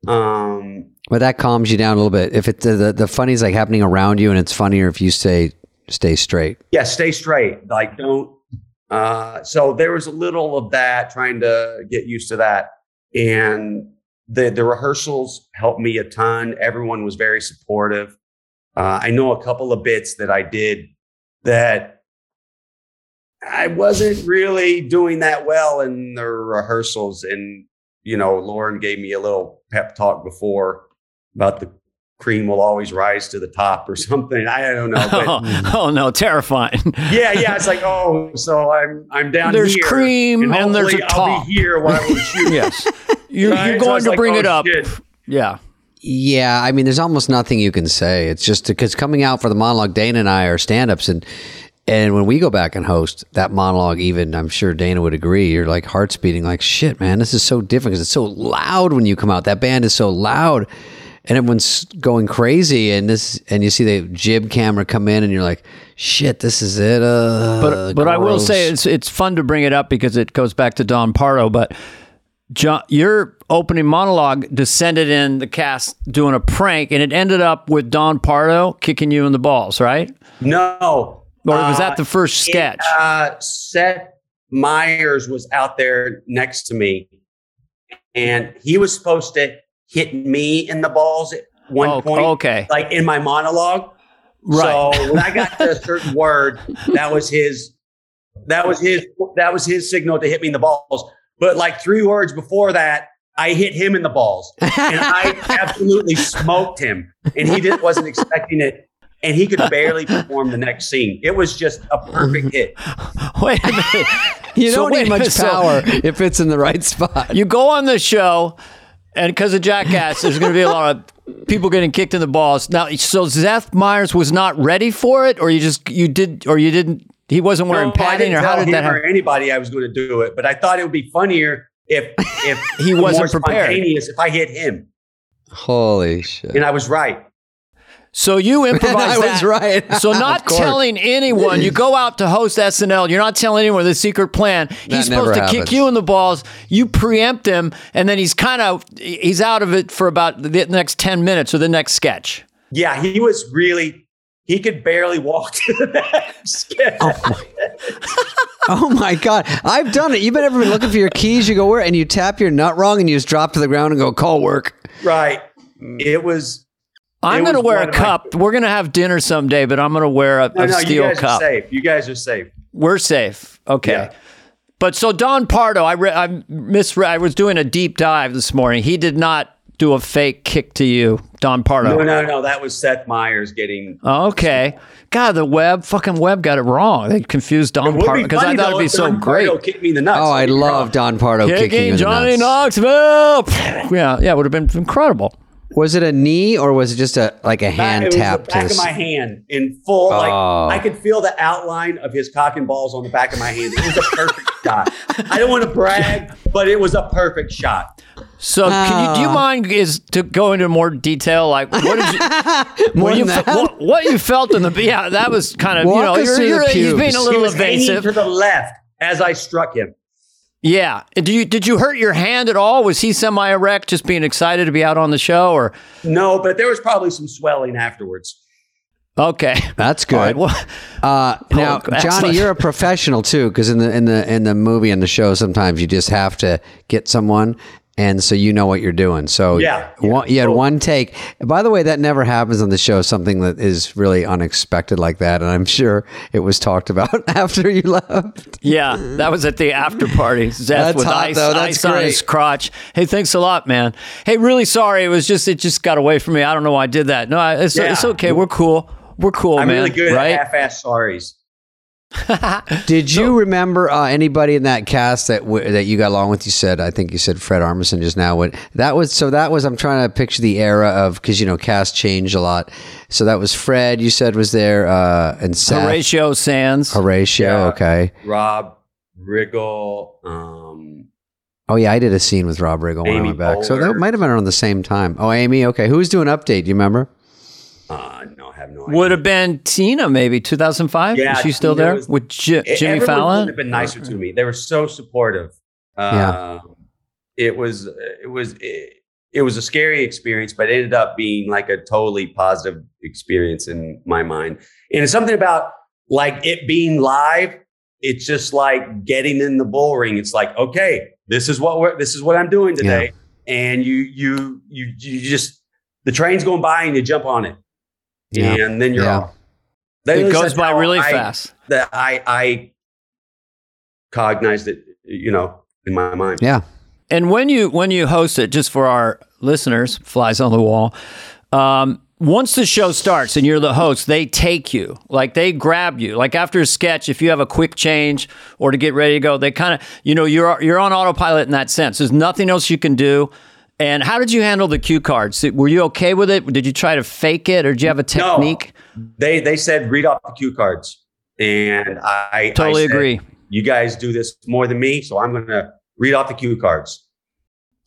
Um, But that calms you down a little bit. If it the, the, the funny is like happening around you, and it's funnier if you say, stay straight. Yeah, stay straight. Like, don't. Uh, so there was a little of that, trying to get used to that. And the, the rehearsals helped me a ton. Everyone was very supportive. Uh, I know a couple of bits that I did that I wasn't really doing that well in the rehearsals. And, you know, Lauren gave me a little pep talk before about the cream will always rise to the top or something. I don't know. But, oh, oh no, terrifying. Yeah, yeah. It's like, oh, so I'm I'm down there's here. There's cream and, and there's a top. I'll be here while I shoot. Yes. You're, right? You're going so to like, bring oh, it up. Shit. Yeah. Yeah. I mean, there's almost nothing you can say. It's just because coming out for the monologue, Dana and I are stand-ups, and and when we go back and host that monologue, even I'm sure Dana would agree, you're like heart's beating like, shit, man, this is so different because it's so loud when you come out. That band is so loud and everyone's going crazy. And this, and you see the jib camera come in and you're like, shit, this is it. Uh, but but gross. I will say it's it's fun to bring it up because it goes back to Don Pardo. But John, your opening monologue descended in the cast doing a prank, and it ended up with Don Pardo kicking you in the balls, right? No. Or was that the first uh, sketch? It, uh, Seth Meyers was out there next to me, and he was supposed to hit me in the balls at one oh, point, okay. like in my monologue. Right. So when I got to a certain word, that was his. That was his. That was his signal to hit me in the balls. But like three words before that, I hit him in the balls, and I absolutely smoked him, and he just wasn't expecting it. And he could barely perform the next scene. It was just a perfect hit. Wait a minute. You so don't need much power so, if it's in the right spot. You go on the show, and because of Jackass, there's going to be a lot of people getting kicked in the balls. Now, so Seth Meyers was not ready for it, or you just you did, or you didn't. He wasn't wearing no, padding, or how did that happen? Or anybody, I was going to do it, but I thought it would be funnier if if he wasn't prepared. Spontaneous if I hit him. Holy shit! And I was right. So you improvised I that. Was right. So not telling anyone, you go out to host S N L, you're not telling anyone the secret plan. That he's supposed to happens. Kick you in the balls. You preempt him, and then he's kind of, he's out of it for about the next ten minutes or the next sketch. Yeah, he was really, he could barely walk to the next sketch. Oh my. Oh my God. I've done it. You've been ever been looking for your keys, you go where, and you tap your nut wrong, and you just drop to the ground and go, call work. Right. It was... I'm going to wear a cup. My- We're going to have dinner someday, but I'm going to wear a, no, a no, steel cup. You guys cup. Are safe. You guys are safe. We're safe. Okay. Yeah. But so Don Pardo, I re- I misread. I was doing a deep dive this morning. He did not do a fake kick to you, Don Pardo. No, no, no. That was Seth Meyers getting. Okay. God, the web, fucking web got it wrong. They confused Don Pardo because I thought it'd be so great. Pardo kicked me in the nuts. Oh, I love Don Pardo kicking, kicking you Johnny in the nuts. Knoxville. Yeah, yeah, it would have been incredible. Was it a knee or was it just a like a hand tap? It was the back of my hand in full. Oh. Like I could feel the outline of his cock and balls on the back of my hand. It was a perfect shot. I don't want to brag, but it was a perfect shot. So, oh. can you, do you mind is to go into more detail? Like, what did you, what, you what, what you felt in the yeah? That was kind of Walk you know you're, you're, he's being a little he was evasive to the left as I struck him. Yeah, do you did you hurt your hand at all? Was he semi erect, just being excited to be out on the show, or no? But there was probably some swelling afterwards. Okay, that's good. Right, well, uh, now, Johnny, you're a professional too, because in the in the in the movie and the show, sometimes you just have to get someone, and so you know what you're doing. So yeah, one, yeah you had totally. one take. By the way, that never happens on the show. Something that is really unexpected like that, and I'm sure it was talked about after you left. Yeah, that was at the after party. Zeth with hot, ice, ice on his crotch. Hey, thanks a lot, man. Hey, really sorry. It was just it just got away from me. I don't know why I did that. No, it's yeah. it's okay. We're cool. We're cool, I'm man. I'm really good right? at half-ass sorries. Did you so, remember uh, anybody in that cast that w- that you got along with? You said, I think you said Fred Armisen just now. What that was? So that was. I'm trying to picture the era of because you know cast changed a lot. So that was Fred. You said was there uh, and Seth. Horatio Sanz. Horatio. Yeah. Okay. Rob Riggle. Um, oh yeah, I did a scene with Rob Riggle when I went back. Boulder. So that might have been around the same time. Oh, Amy. Okay, who was doing Update? Do you remember? Uh, no, I have no idea. Would have been Tina, maybe two thousand five. Yeah, is she still there was, with J- Jimmy Fallon? Would have been nicer to me. They were so supportive. Uh, yeah. It was it was it, it was a scary experience, but it ended up being like a totally positive experience in my mind. And it's something about like it being live. It's just like getting in the bull ring. It's like, okay, this is what we're, this is what I'm doing today, yeah. and you you you you just the train's going by and you jump on it. Yeah. And then you're yeah. off. That it goes by really I, fast. That I, I cognized it, you know, in my mind. Yeah. And when you when you host it, just for our listeners, flies on the wall. Um, once the show starts and you're the host, they take you, like they grab you, like after a sketch. If you have a quick change or to get ready to go, they kind of, you know, you're you're on autopilot in that sense. There's nothing else you can do. And how did you handle the cue cards? Were you okay with it? Did you try to fake it, or did you have a technique? No, they they said read off the cue cards, and I totally I said, agree. You guys do this more than me, so I'm going to read off the cue cards.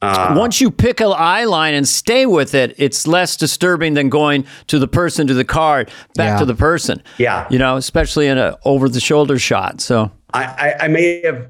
Uh, Once you pick an eye line and stay with it, it's less disturbing than going to the person to the card back yeah. to the person. Yeah, you know, especially in an over the shoulder shot. So I, I, I may have.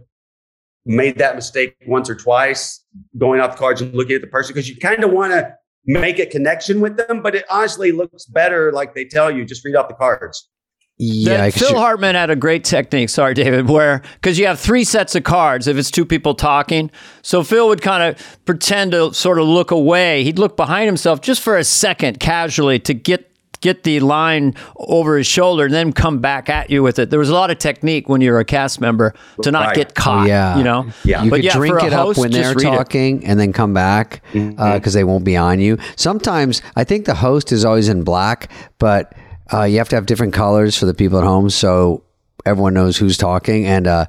made that mistake once or twice, going off the cards and looking at the person, because you kind of want to make a connection with them, but it honestly looks better, like they tell you, just read off the cards. Yeah, that, Phil Hartman had a great technique, sorry, David, where, because you have three sets of cards if it's two people talking. So Phil would kind of pretend to sort of look away. He'd look behind himself just for a second casually to get get the line over his shoulder and then come back at you with it. There was a lot of technique when you're a cast member to not right. get caught, yeah. you know? Yeah. You but could yeah, drink it host, up when they're talking it. and then come back because mm-hmm. uh, they won't be on you. Sometimes I think the host is always in black, but uh, you have to have different colors for the people at home so everyone knows who's talking. And uh,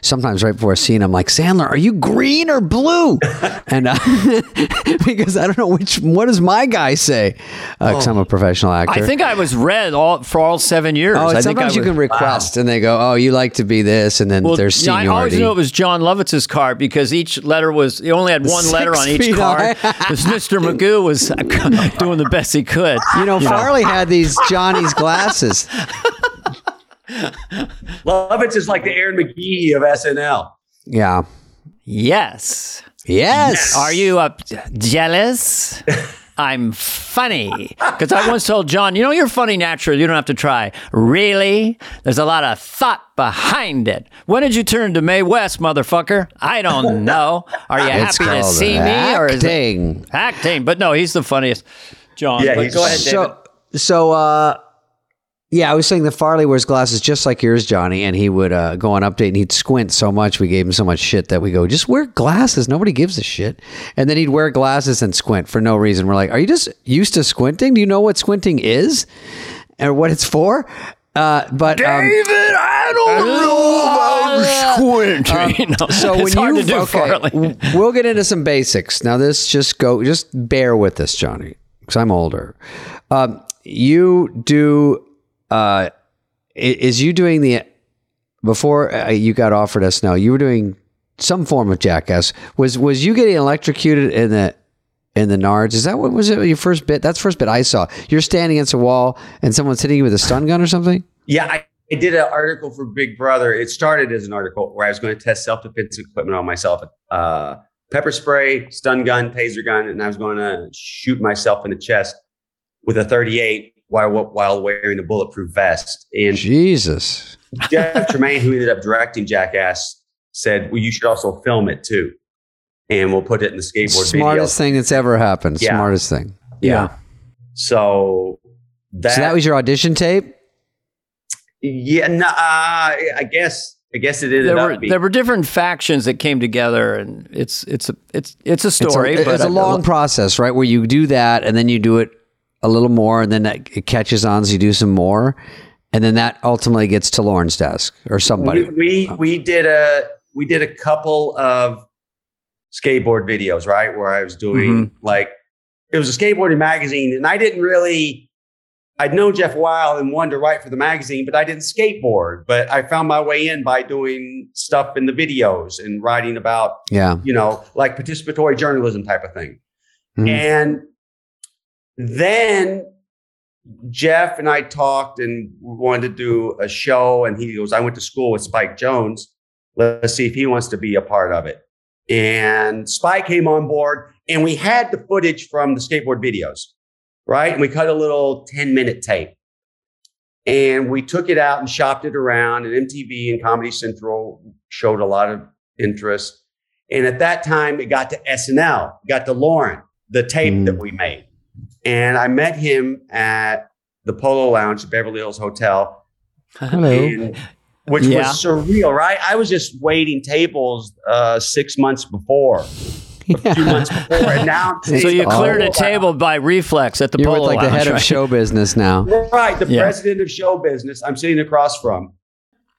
sometimes right before a scene, I'm like, Sandler, are you green or blue? And uh, because I don't know which, what does my guy say? Because uh, oh, I'm a professional actor. I think I was red all for all seven years. Oh, I sometimes think I you was, can request wow. and they go, oh, you like to be this. And then well, there's seniority. Yeah, I always knew it was John Lovitz's card because each letter was, you only had one Six letter on each card. Mister Magoo was doing the best he could. You know, yeah. Farley had these Johnny's glasses. Lovitz is like the Aaron McGee of S N L. Yeah. Yes. Yes. Are you up jealous? I'm funny. Because I once told John, you know, you're funny naturally. You don't have to try. Really? There's a lot of thought behind it. When did you turn to Mae West, motherfucker? I don't know. Are you it's happy to see acting. me? Or is it acting. But no, he's the funniest. John. Yeah, but go ahead, David. So, so uh, yeah, I was saying that Farley wears glasses just like yours, Johnny, and he would uh, go on Update and he'd squint so much. We gave him so much shit that we go, just wear glasses. Nobody gives a shit. And then he'd wear glasses and squint for no reason. We're like, are you just used to squinting? Do you know what squinting is and what it's for? Uh, but David, um, I don't know about squinting. Um, so when it's you hard to do, Farley. Okay, we'll get into some basics. Now this just go, just bear with us, Johnny, because I'm older. Um, you do. Uh, is you doing the, before uh, you got offered S N L, you were doing some form of Jackass. Was was you getting electrocuted in the in the Nards? Is that what was it? Your first bit? That's the first bit I saw. You're standing against a wall and someone's hitting you with a stun gun or something? Yeah, I, I did an article for Big Brother. It started as an article where I was going to test self-defense equipment on myself. Uh, pepper spray, stun gun, taser gun, and I was going to shoot myself in the chest with a thirty-eight while while wearing a bulletproof vest. And Jesus. Jeff Tremaine, who ended up directing Jackass, said, well, you should also film it too. And we'll put it in the skateboard Smartest video. Smartest thing that's ever happened. Yeah. Smartest thing. Yeah. yeah. So, that, so that was your audition tape? Yeah. No, uh, I guess I guess it ended there were, up being. There were different factions that came together, and it's it's a, it's it's a story. It's a, but it's a long process, right? Where you do that, and then you do it a little more, and then that, it catches on, so you do some more. And then that ultimately gets to Lauren's desk or somebody. We we, we did a we did a couple of skateboard videos, right? Where I was doing mm-hmm. like it was a skateboarding magazine, and I didn't really I'd known Jeff a while and wanted to write for the magazine, but I didn't skateboard. But I found my way in by doing stuff in the videos and writing about yeah. you know, like participatory journalism type of thing. Mm-hmm. And then Jeff and I talked and wanted to do a show, and he goes, I went to school with Spike Jonze. Let's see if he wants to be a part of it. And Spike came on board, and we had the footage from the skateboard videos, right? And we cut a little ten-minute tape. And we took it out and shopped it around, and M T V and Comedy Central showed a lot of interest. And at that time, it got to S N L, got to Lauren, the tape mm. that we made. And I met him at the Polo Lounge at Beverly Hills Hotel. Hello. And, which yeah. was surreal, right? I was just waiting tables uh, six months before. Yeah. Two months before. And now so you cleared a table by reflex at the Polo Lounge. You're with like the head of show business now. Right. The yeah. president of show business I'm sitting across from.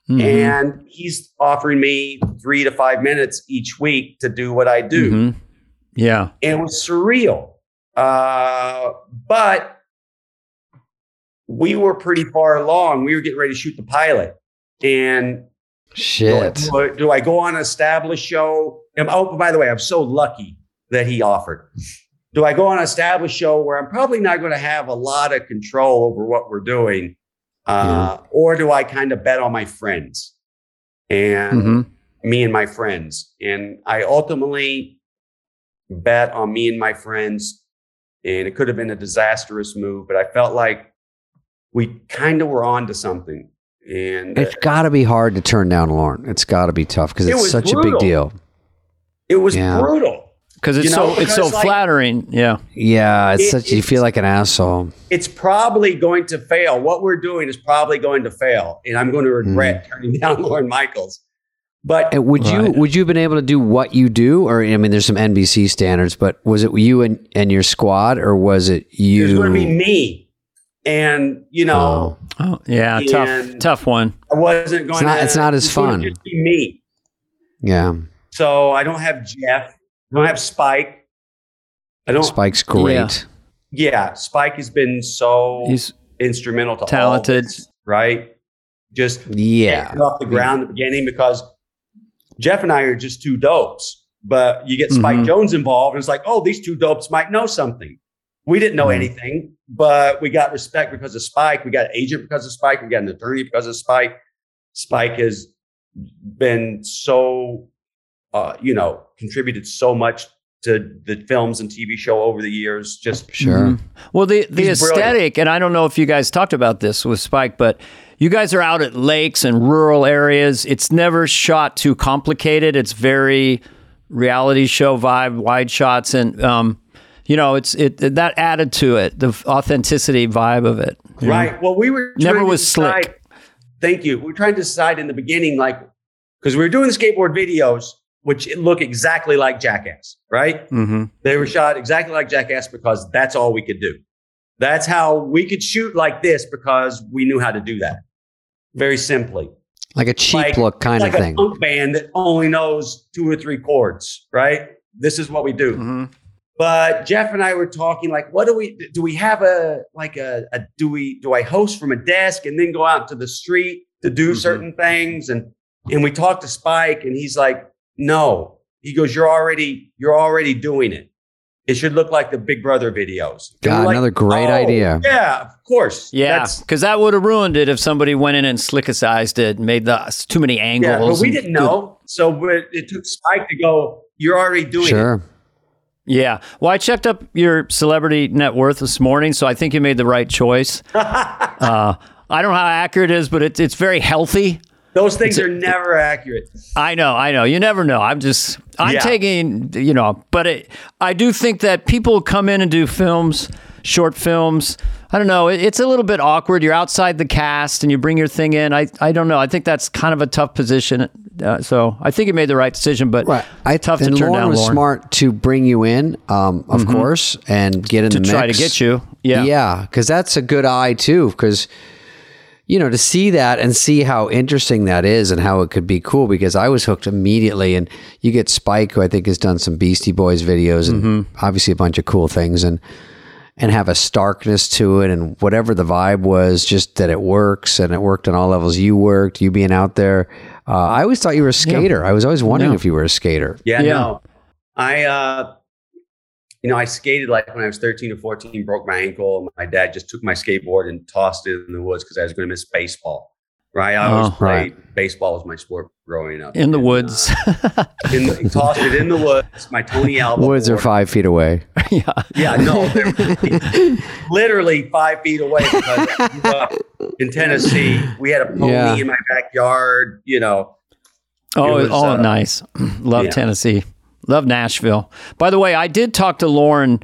Mm-hmm. And he's offering me three to five minutes each week to do what I do. Mm-hmm. Yeah. And it was surreal. Uh, but we were pretty far along. We were getting ready to shoot the pilot, and shit. Do I, do I go on an established show? And, oh, by the way, I'm so lucky that he offered. Do I go on an established show where I'm probably not going to have a lot of control over what we're doing, uh, mm-hmm. or do I kind of bet on my friends and mm-hmm. me and my friends? And I ultimately bet on me and my friends. And it could have been a disastrous move, but I felt like we kind of were on to something. And it's uh, got to be hard to turn down Lauren. It's got to be tough because it it's such brutal. a big deal. It was yeah. brutal. Because it's, you know, so, it's so like, flattering. Yeah. Yeah. It's it, such, it's, you feel like an asshole. It's probably going to fail. What we're doing is probably going to fail. And I'm going to regret mm. turning down Lorne Michaels. But and would right. you would you have been able to do what you do? Or I mean, there's some N B C standards, but was it you and, and your squad, or was it you? It was going to be me, and you know, oh, oh yeah, tough, tough one. I wasn't going. It's not, to, it's not as fun. Just be me. Yeah. So I don't have Jeff. I don't have Spike. I don't. Spike's great. Yeah, yeah Spike has been so He's instrumental to talented, all of this, right? Just yeah, off the ground yeah. at the beginning because Jeff and I are just two dopes, but you get Spike mm-hmm. Jonze involved, and it's like, oh, these two dopes might know something. We didn't know mm-hmm. anything, but we got respect because of Spike. We got an agent because of Spike. We got an attorney because of Spike. Spike has been so, uh, you know, contributed so much to the films and T V show over the years. Just sure. Mm-hmm. Well, the the He's aesthetic, brilliant. And I don't know if you guys talked about this with Spike, but you guys are out at lakes and rural areas. It's never shot too complicated. It's very reality show vibe, wide shots, and um, you know, it's it that added to it, the authenticity vibe of it. Right. Mm-hmm. Well, we were never was decide, slick. Thank you. We were trying to decide in the beginning, like, because we were doing the skateboard videos, which look exactly like Jackass, right? Mm-hmm. They were shot exactly like Jackass because that's all we could do. That's how we could shoot like this because we knew how to do that. Very simply. Like a cheap like, look kind like of thing. Like a punk band that only knows two or three chords, right? This is what we do. Mm-hmm. But Jeff and I were talking like, what do we, do we have a, like a, a do we, do I host from a desk and then go out to the street to do mm-hmm. certain things? And, and we talked to Spike and he's like, No. He goes, you're already, you're already doing it. It should look like the Big Brother videos. God, like, another great oh, idea. Yeah, of course. Yeah, because that would have ruined it if somebody went in and slickicized it and made the too many angles. Yeah, but we didn't know. So it took Spike to go, you're already doing sure. it. Sure. Yeah. Well, I checked up your celebrity net worth this morning, so I think you made the right choice. uh, I don't know how accurate it is, but it, it's very healthy. Those things it's, are never accurate. I know, I know. You never know. I'm just, I'm yeah. taking, you know, but it, I do think that people come in and do films, short films. I don't know. It, it's a little bit awkward. You're outside the cast and you bring your thing in. I, I don't know. I think that's kind of a tough position. Uh, so I think you made the right decision, but right. I, tough and to turn Lorne down. Was Lorne was smart to bring you in, um, of mm-hmm. course, and get in to the mix. To try to get you. Yeah. Yeah. Because that's a good eye too. Because you know, to see that and see how interesting that is and how it could be cool, because I was hooked immediately. And you get Spike, who I think has done some Beastie Boys videos and mm-hmm. obviously a bunch of cool things, and and have a starkness to it, and whatever the vibe was, just that it works, and it worked on all levels. You worked, you being out there. Uh, I always thought you were a skater. Yeah. I was always wondering no. if you were a skater. Yeah, yeah. no. I, uh, you know, I skated like when I was thirteen or fourteen, broke my ankle, and my dad just took my skateboard and tossed it in the woods because I was going to miss baseball, right? I always oh, played right. baseball was my sport growing up. In the and, woods. Uh, in the, tossed it in the woods, my Tony Alva. Woods board. Are five feet away. yeah. Yeah, no. Really, literally five feet away. Because uh, in Tennessee, we had a pony yeah. in my backyard, you know. Oh, was, oh uh, nice. Love yeah. Tennessee. Love Nashville. By the way, I did talk to Lorne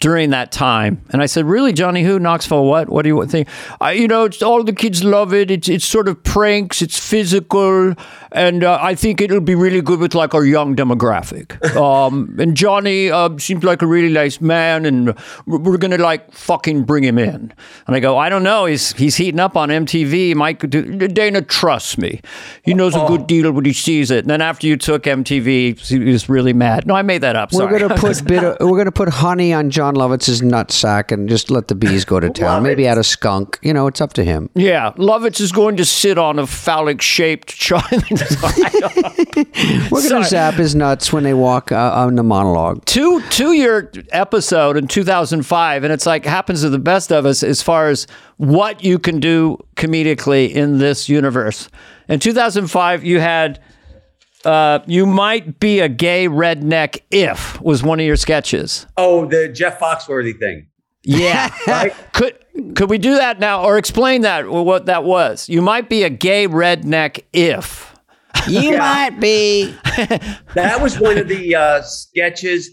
during that time, and I said, "Really, Johnny? Who Knoxville? What? What do you think?" I, you know, it's, all the kids love it. It's it's sort of pranks. It's physical, and uh, I think it'll be really good with like our young demographic. Um, and Johnny uh, seems like a really nice man, and we're gonna like fucking bring him in. And I go, I don't know. He's he's heating up on M T V. Mike, Dana trusts me. He knows oh. a good deal when he sees it. And then after you took M T V, he was really mad. No, I made that up. We're Sorry. gonna put bit of, we're gonna put honey on John Lovitz's nutsack and just let the bees go to town. Lovitz. Maybe add a skunk. You know, it's up to him. Yeah. Lovitz is going to sit on a phallic-shaped child. We're going to zap his nuts when they walk uh, on the monologue. Two, two-year episode in two thousand five, and it's like happens to the best of us as far as what you can do comedically in this universe. In two thousand five, you had... Uh, you might be a gay redneck if was one of your sketches. Oh, the Jeff Foxworthy thing. Yeah. Right? Could could we do that now or explain that what that was? You might be a gay redneck if. You yeah. might be. That was one of the uh, sketches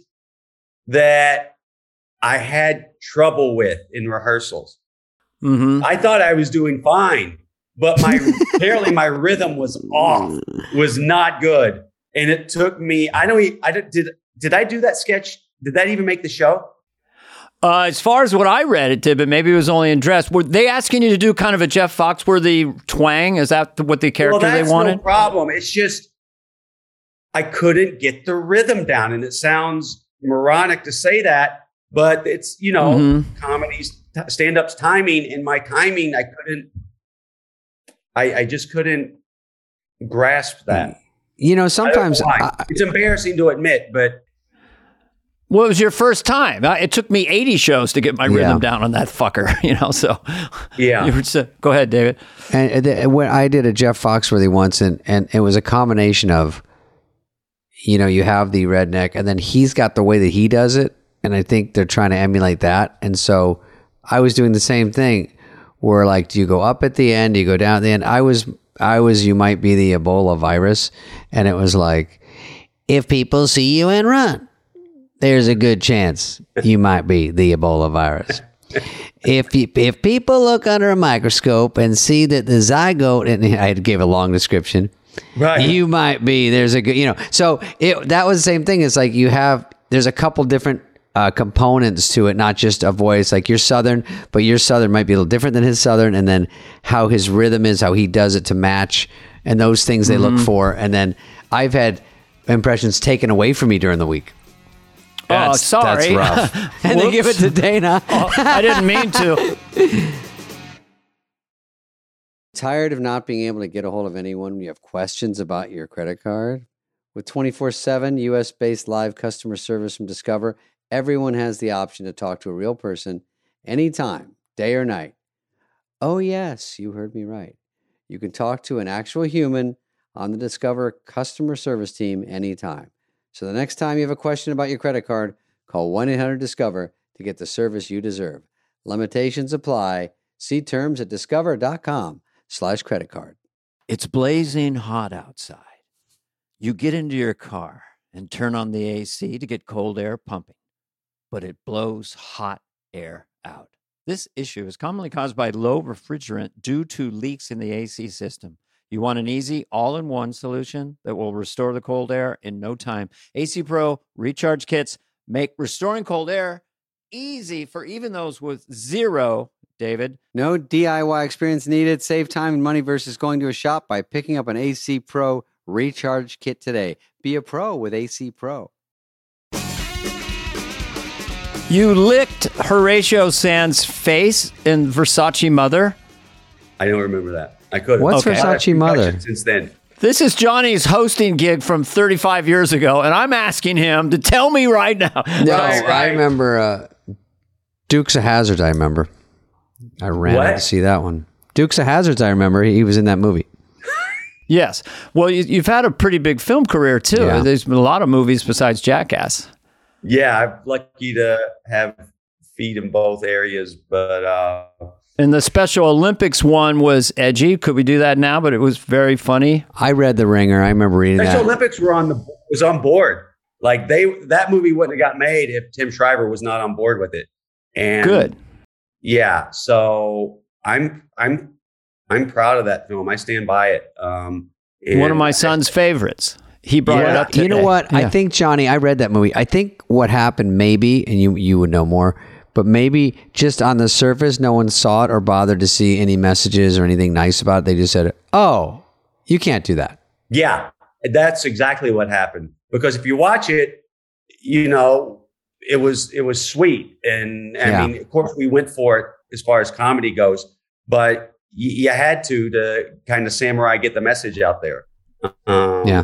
that I had trouble with in rehearsals. Mm-hmm. I thought I was doing fine. But my apparently my rhythm was off, was not good, and it took me. I don't. I did. Did I do that sketch? Did that even make the show? Uh, as far as what I read, it did, but maybe it was only in dress. Were they asking you to do kind of a Jeff Foxworthy twang? Is that what the character well, they wanted? No problem. It's just I couldn't get the rhythm down, and it sounds moronic to say that, but it's you know mm-hmm. comedies, stand-ups, timing, and my timing, I couldn't. I, I just couldn't grasp that. You know, sometimes I I, it's embarrassing to admit, but. Well, it was your first time. It took me eighty shows to get my yeah. rhythm down on that fucker, you know, so. Yeah. You were just, go ahead, David. And, and when I did a Jeff Foxworthy once, and, and it was a combination of, you know, you have the redneck, and then he's got the way that he does it. And I think they're trying to emulate that. And so I was doing the same thing. Where like, do you go up at the end? Do you go down at the end? I was, I was, you might be the Ebola virus. And it was like, if people see you and run, there's a good chance you might be the Ebola virus. If you, if people look under a microscope and see that the zygote, and I gave a long description, right. you might be, there's a good, you know, so it, that was the same thing. It's like you have, there's a couple different Uh, components to it, not just a voice like your Southern, but your Southern might be a little different than his Southern, and then how his rhythm is, how he does it to match, and those things mm-hmm. they look for. And then I've had impressions taken away from me during the week. That's, oh, sorry. That's rough. And they give it to Dana. oh, I didn't mean to. Tired of not being able to get a hold of anyone when you have questions about your credit card? With twenty-four seven U S based live customer service from Discover, everyone has the option to talk to a real person anytime, day or night. Oh yes, you heard me right. You can talk to an actual human on the Discover customer service team anytime. So the next time you have a question about your credit card, call one eight hundred discover to get the service you deserve. Limitations apply. See terms at discover.com slash credit card. It's blazing hot outside. You get into your car and turn on the A C to get cold air pumping, but it blows hot air out. This issue is commonly caused by low refrigerant due to leaks in the A C system. You want an easy, all-in-one solution that will restore the cold air in no time. A C Pro recharge kits make restoring cold air easy for even those with zero, David. No D I Y experience needed. Save time and money versus going to a shop by picking up an A C Pro recharge kit today. Be a pro with A C Pro. You licked Horatio Sanz's face in Versace Mother. I don't remember that. I could. What's okay. Versace Mother? Since then, this is Johnny's hosting gig from thirty-five years ago, and I'm asking him to tell me right now. No, right, right. I remember uh, Dukes of Hazzard. I remember. I ran what? out to see that one. Dukes of Hazzard. I remember he was in that movie. Yes. Well, you've had a pretty big film career, too. Yeah. There's been a lot of movies besides Jackass. Yeah, I'm lucky to have feet in both areas. But uh, and the Special Olympics one was edgy. Could we do that now? But it was very funny. I read The Ringer. I remember reading Special that. Special Olympics were on the was on board. Like they that movie wouldn't have got made if Tim Shriver was not on board with it. And good. Yeah. So I'm I'm. I'm proud of that film. I stand by it. Um, One of my son's favorites. He brought yeah, it up today. You know what? Yeah. I think, Johnny, I read that movie. I think what happened maybe, and you, you would know more, but maybe just on the surface, no one saw it or bothered to see any messages or anything nice about it. They just said, oh, you can't do that. Yeah, that's exactly what happened. Because if you watch it, you know, it was it was sweet. And I yeah. mean, of course, we went for it as far as comedy goes. But you had to to kind of samurai get the message out there. Um, yeah.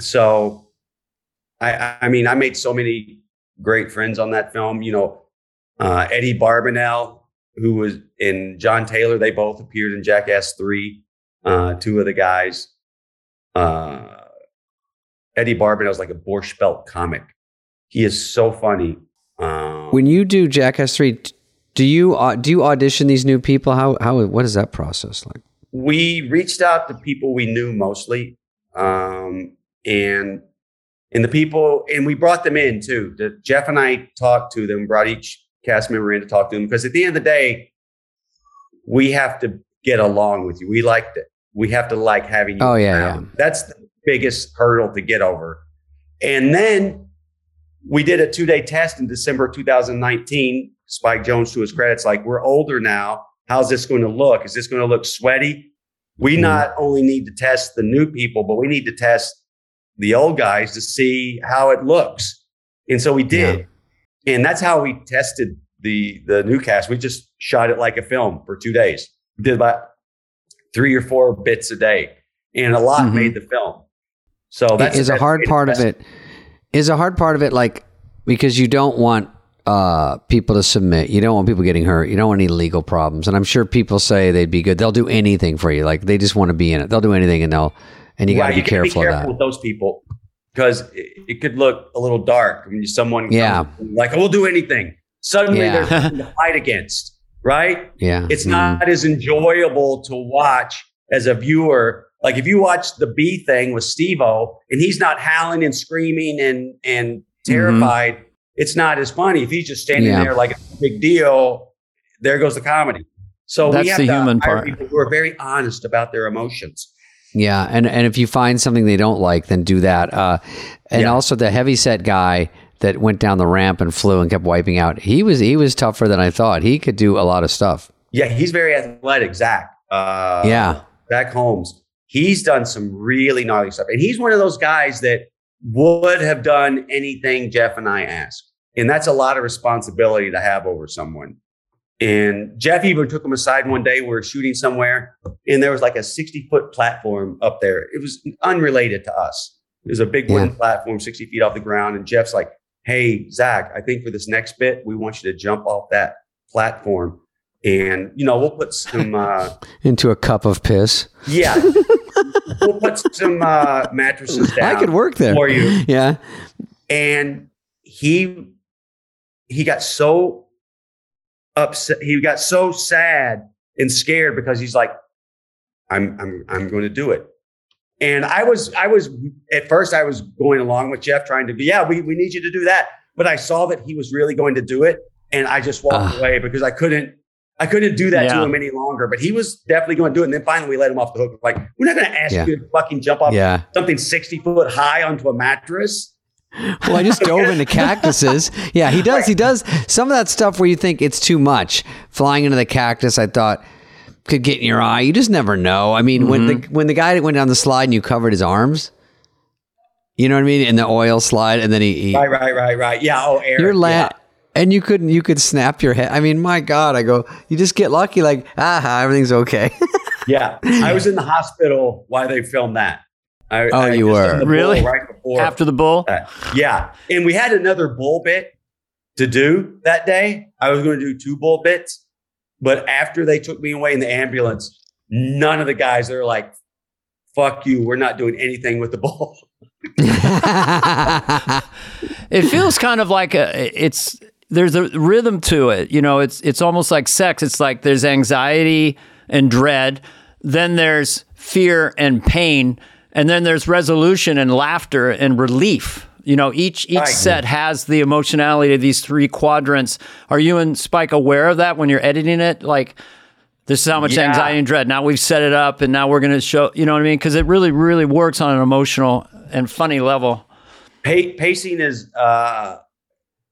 So, I I mean, I made so many great friends on that film. You know, uh, Eddie Barbanel, who was in John Taylor, they both appeared in Jackass three. Uh, two of the guys. Uh, Eddie Barbanel is like a Borscht Belt comic. He is so funny. Um, when you do Jackass three. T- Do you uh, do you audition these new people? How how what is that process like? We reached out to people we knew mostly, um, and and the people and we brought them in too. The, Jeff and I talked to them, brought each cast member in to talk to them because at the end of the day, we have to get along with you. We like to we have to like having you. Oh yeah, yeah, that's the biggest hurdle to get over. And then we did a two day test in December two thousand nineteen. Spike Jonze, to his credit's like, we're older now. How's this going to look? Is this going to look sweaty? We mm-hmm. not only need to test the new people, but we need to test the old guys to see how it looks. And so we did. Yeah. And that's how we tested the, the new cast. We just shot it like a film for two days. We did about three or four bits a day. And a lot mm-hmm. made the film. So that's it is a hard part of it. Is a hard part of it like because you don't want Uh, people to submit. You don't want people getting hurt. You don't want any legal problems. And I'm sure people say they'd be good. They'll do anything for you. Like they just want to be in it. They'll do anything and they'll, and you right, got to be careful, be careful of that. With those people because it, it could look a little dark. I mean, someone yeah. like, we'll do anything. Suddenly yeah. there's something to fight against, right? Yeah. It's not mm. as enjoyable to watch as a viewer. Like if you watch the bee thing with Steve-O and he's not howling and screaming and, and terrified, mm-hmm. it's not as funny. If he's just standing yeah. there like a big deal, there goes the comedy. So that's we have the to human hire part. People who are very honest about their emotions. Yeah, and, and if you find something they don't like, then do that. Uh, and yeah. also the heavyset guy that went down the ramp and flew and kept wiping out, he was he was tougher than I thought. He could do a lot of stuff. Yeah, he's very athletic, Zach. Uh, yeah. Zach Holmes. He's done some really gnarly stuff. And he's one of those guys that would have done anything Jeff and I asked. And that's a lot of responsibility to have over someone. And Jeff even took him aside one day. We were shooting somewhere and there was like a sixty foot platform up there. It was unrelated to us. There's a big wooden yeah. platform sixty feet off the ground. And Jeff's like, hey, Zach, I think for this next bit, we want you to jump off that platform. And, you know, we'll put some... Uh, Into a cup of piss. Yeah. We'll put some uh, mattresses down. I could work there. For you. Yeah. And he he got so upset. He got so sad and scared because he's like, I'm I'm I'm going to do it. And I was, I was, at first I was going along with Jeff trying to be, yeah, we, we need you to do that. But I saw that he was really going to do it. And I just walked uh, away because I couldn't, I couldn't do that yeah. to him any longer, but he was definitely going to do it. And then finally we let him off the hook. Like, we're not going to ask yeah. you to fucking jump off yeah. something sixty foot high onto a mattress. Well, I just dove into cactuses. Yeah, he does. Right. He does some of that stuff where you think it's too much. Flying into the cactus, I thought, could get in your eye. You just never know. I mean, mm-hmm. when the when the guy went down the slide and you covered his arms, you know what I mean, in the oil slide, and then he, he right, right, right, right, yeah. Oh, Eric, you're la- yeah. and you couldn't, you could snap your head. I mean, my God, I go, you just get lucky, like, aha, everything's okay. Yeah, I was in the hospital while they filmed that. I, oh, I you were really right before after the bull. Uh, yeah, and we had another bull bit to do that day. I was going to do two bull bits. But after they took me away in the ambulance, none of the guys, they're like, fuck you, we're not doing anything with the ball. It feels kind of like a, it's, there's a rhythm to it. You know, it's, it's almost like sex. It's like there's anxiety and dread. Then there's fear and pain. And then there's resolution and laughter and relief. You know, each each set has the emotionality of these three quadrants. Are you and Spike aware of that when you're editing it? Like, this is how much yeah. anxiety and dread. Now we've set it up, and now we're going to show, you know what I mean? Because it really, really works on an emotional and funny level. P- pacing is uh,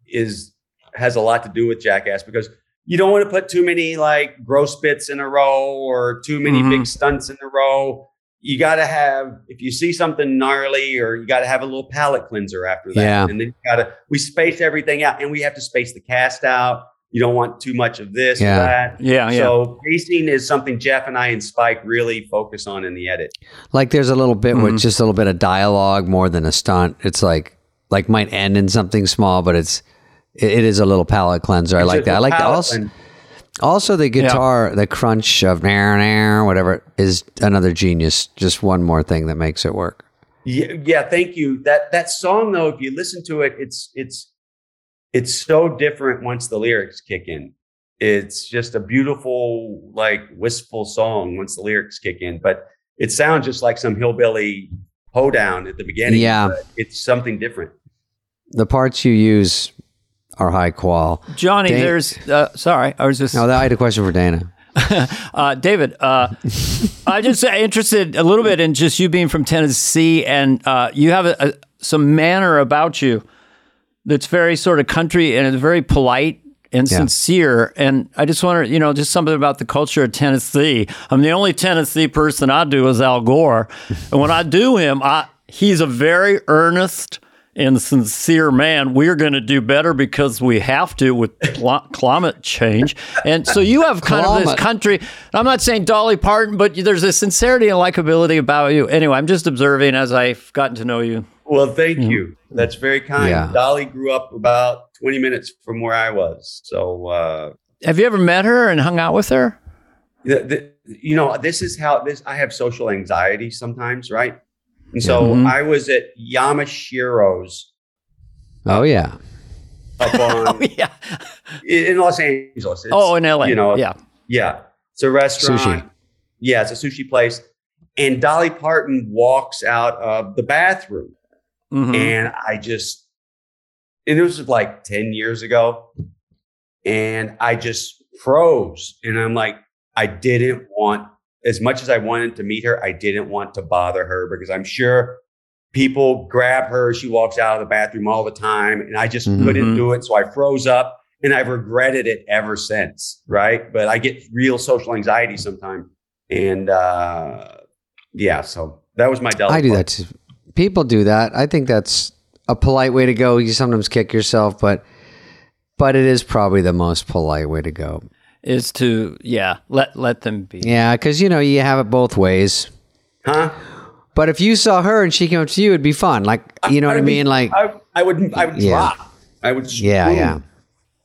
is has a lot to do with Jackass because you don't want to put too many, like, gross bits in a row or too many mm-hmm. big stunts in a row. You got to have, if you see something gnarly, or you got to have a little palate cleanser after that. Yeah. And then you got to, we space everything out, and we have to space the cast out. You don't want too much of this yeah. or that. Yeah, yeah. So pacing is something Jeff and I and Spike really focus on in the edit. Like, there's a little bit mm-hmm. with just a little bit of dialogue more than a stunt. It's like, like might end in something small, but it's, it, it is a little palate cleanser. It's I like that. I like that also. Cleanser. Also, the guitar, yeah. the crunch of nah, nah, whatever is another genius. Just one more thing that makes it work. Yeah, yeah. Thank you. That that song, though, if you listen to it, it's it's it's so different once the lyrics kick in. It's just a beautiful, like, wistful song once the lyrics kick in. But it sounds just like some hillbilly hoedown at the beginning. Yeah, but it's something different. The parts you use. Our high qual. Johnny, Dan- there's... Uh, sorry, I was just... No, I had a question for Dana. uh, David, uh, I'm just interested a little bit in just you being from Tennessee, and uh, you have a, a, some manner about you that's very sort of country, and it's very polite and yeah. sincere. And I just wonder, you know, just something about the culture of Tennessee. I'm the only Tennessee person I do is Al Gore. And when I do him, I he's a very earnest... and sincere man. We're going to do better because we have to with cl- climate change. And so you have kind climate. of this country. I'm not saying Dolly Parton, but there's a sincerity and likability about you. Anyway, I'm just observing as I've gotten to know you. Well, thank mm. you. That's very kind. Yeah. Dolly grew up about twenty minutes from where I was. So, uh, have you ever met her and hung out with her? The, the, you know, this is how this. I have social anxiety sometimes, right? And so mm-hmm. I was at Yamashiro's. Oh, yeah. Up on, oh, yeah. In Los Angeles. It's, oh, in L A. You know, yeah. Yeah. It's a restaurant. Sushi. Yeah, it's a sushi place. And Dolly Parton walks out of the bathroom. Mm-hmm. And I just, and it was like ten years ago. And I just froze. And I'm like, I didn't want As much as I wanted to meet her, I didn't want to bother her because I'm sure people grab her. She walks out of the bathroom all the time, and I just mm-hmm. couldn't do it. So I froze up, and I've regretted it ever since. Right. But I get real social anxiety sometimes. And uh, yeah, so that was my delta. I do part. that too. People do that. I think that's a polite way to go. You sometimes kick yourself, but but it is probably the most polite way to go. Is to, yeah, let let them be. Yeah, because, you know, you have it both ways. Huh? But if you saw her and she came up to you, it'd be fun. Like, you know I, what I mean? Like, I, I would, I would yeah. drop. I would. Scream. Yeah, yeah.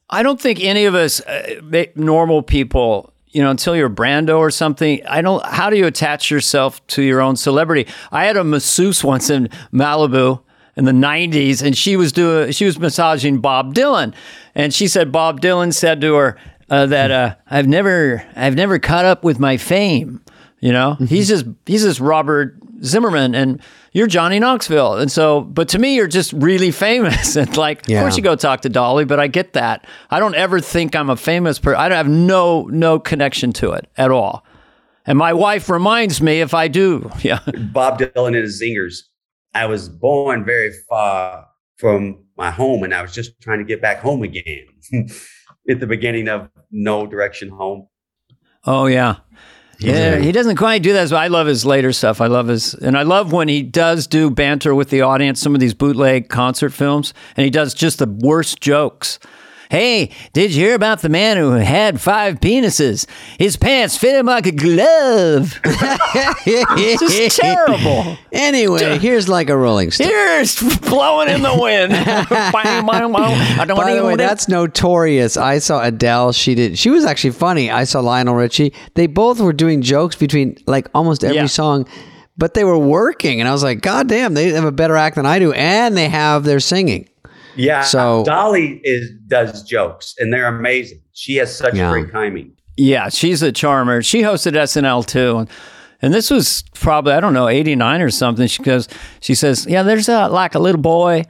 I don't think any of us, uh, normal people, you know, until you're Brando or something, I don't. How do you attach yourself to your own celebrity? I had a masseuse once in Malibu in the nineties, and she was doing, she was massaging Bob Dylan, and she said Bob Dylan said to her uh, that uh, I've never, I've never caught up with my fame. You know, mm-hmm. he's just, he's just Robert Zimmerman, and you're Johnny Knoxville, and so, but to me, you're just really famous, and like, yeah. of course you go talk to Dolly, but I get that. I don't ever think I'm a famous person. I don't have no no connection to it at all, and my wife reminds me if I do. Yeah, Bob Dylan and his zingers. I was born very far from my home, and I was just trying to get back home again at the beginning of No Direction Home. Oh yeah. Yeah, he doesn't quite do that. But I love his later stuff. I love his, and I love when he does do banter with the audience, some of these bootleg concert films, and he does just the worst jokes. Hey, did you hear about the man who had five penises? His pants fit him like a glove. It's just terrible. Anyway, here's like a Rolling Stone. Here's blowing in the wind. I don't By the way, that's notorious. I saw Adele. She did. She was actually funny. I saw Lionel Richie. They both were doing jokes between like almost every yeah. song. But they were working. And I was like, God damn, they have a better act than I do. And they have their singing. Yeah, so Dolly is does jokes, and they're amazing. She has such yeah. great timing. Yeah, she's a charmer. She hosted S N L too, and, and this was probably I don't know eighty-nine or something. She goes, she says, yeah, there's a, like a little boy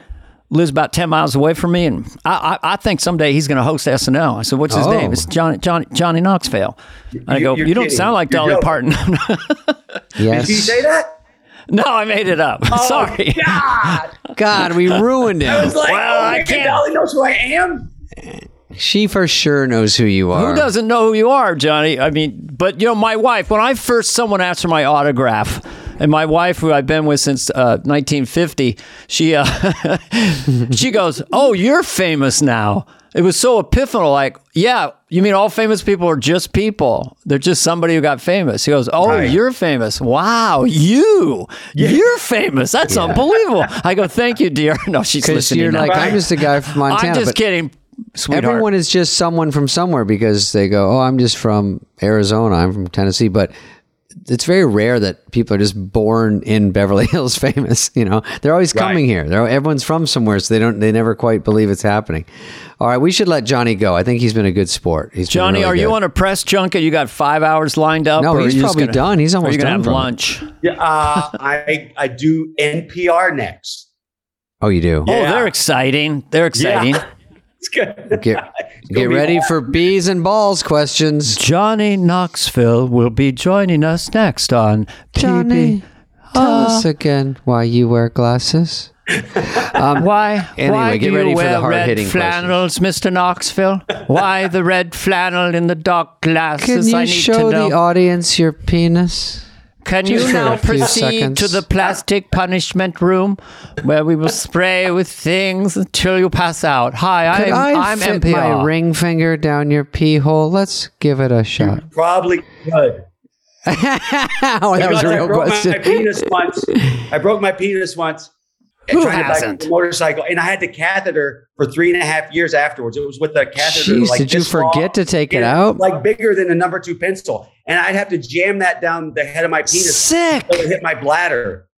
lives about ten miles away from me, and I I, I think someday he's going to host S N L. I said, what's his oh. name? It's Johnny Johnny Johnny Knoxville. And I go, you kidding. Don't sound like you're Dolly joking. Parton. Yes. Did you say that? No, I made it up. Oh, sorry. God. God, we ruined it. I was like, well, oh, I can't. Dolly knows who I am. She for sure knows who you are. Who doesn't know who you are, Johnny? I mean, but, you know, my wife, when I first, someone asked for my autograph, and my wife, who I've been with since uh, nineteen fifty, she, uh, she goes, oh, you're famous now. It was so epiphanal, like, yeah, you mean all famous people are just people. They're just somebody who got famous. He goes, oh, right. You're famous. Wow, you, yeah. you're famous. That's yeah. unbelievable. I go, thank you, dear. No, she's listening. You're like, right. I'm just a guy from Montana. I'm just kidding, sweetheart. Everyone is just someone from somewhere because they go, oh, I'm just from Arizona. I'm from Tennessee. But it's very rare that people are just born in Beverly Hills famous. You know, they're always right. coming here. They're, everyone's from somewhere, so they don't. They never quite believe it's happening. All right, we should let Johnny go. I think he's been a good sport. He's Johnny, really are good. You on a press junket? You got five hours lined up? No, or he's probably gonna, done. He's almost are you done. You're going to have lunch. Yeah, uh, I I do N P R next. Oh, you do? Yeah. Oh, they're exciting. They're exciting. Yeah. It's good. Get, it's get ready hard. For bees and balls questions. Johnny Knoxville will be joining us next on Johnny, P B. Tell uh, us again why you wear glasses. Um, why? Anyway, why get do ready you for wear the hard hitting flannels, questions. Mister Knoxville? Why the red flannel in the dark glasses? Can you I need show to know. The audience your penis? Can Just you now proceed to the plastic punishment room where we will spray with things until you pass out? Hi, Could I'm I I'm fit M P R. My ring finger down your pee hole. Let's give it a shot. You probably could. Oh, that was a real I broke question. My, my penis once. I broke my penis once. Who hasn't? A motorcycle, and I had the catheter for three and a half years afterwards. It was with a catheter. Jeez, like did you forget long, to take it out? Like bigger than a number two pencil, and I'd have to jam that down the head of my penis. Sick. So it hit my bladder.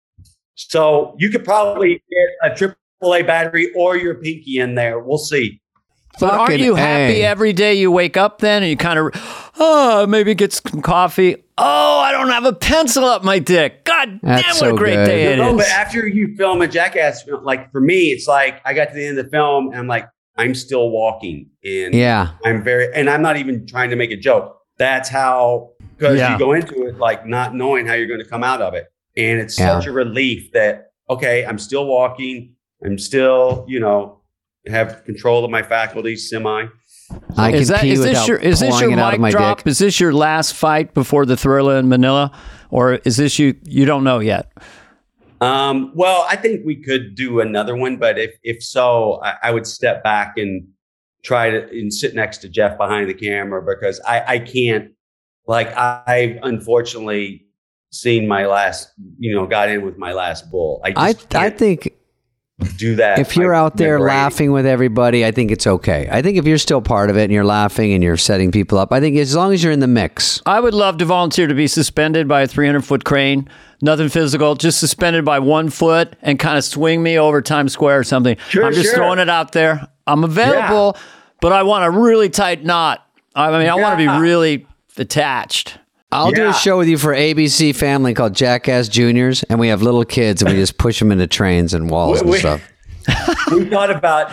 So you could probably get a triple A battery or your pinky in there. We'll see. But aren't you happy every day you wake up then and you kind of, oh, maybe get some coffee. Oh, I don't have a pencil up my dick. God damn, what a great day it is. But after you film a Jackass, like for me, it's like I got to the end of the film and I'm like, I'm still walking. And yeah. I'm very, and I'm not even trying to make a joke. That's how, because yeah. you go into it like not knowing how you're going to come out of it. And it's yeah. such a relief that, okay, I'm still walking. I'm still, you know, have control of my faculties, semi. I is can that, pee is without this your, is this your mic drop? Dick. Is this your last fight before the Thrilla in Manila? Or is this you, you don't know yet? Um, well, I think we could do another one. But if if so, I, I would step back and try to and sit next to Jeff behind the camera because I, I can't. Like I, I unfortunately seen my last, you know, got in with my last bull. I just I, I think do that. If you're out there laughing with everybody, I think it's okay. I think if you're still part of it and you're laughing and you're setting people up, I think as long as you're in the mix. I would love to volunteer to be suspended by a three hundred foot crane. Nothing physical, just suspended by one foot and kind of swing me over Times Square or something. Sure, I'm just sure. throwing it out there. I'm available, yeah. but I want a really tight knot. I mean, I yeah. want to be really attached. I'll yeah. do a show with you for A B C Family called Jackass Juniors, and we have little kids, and we just push them into trains and walls we, and we, stuff. We thought about,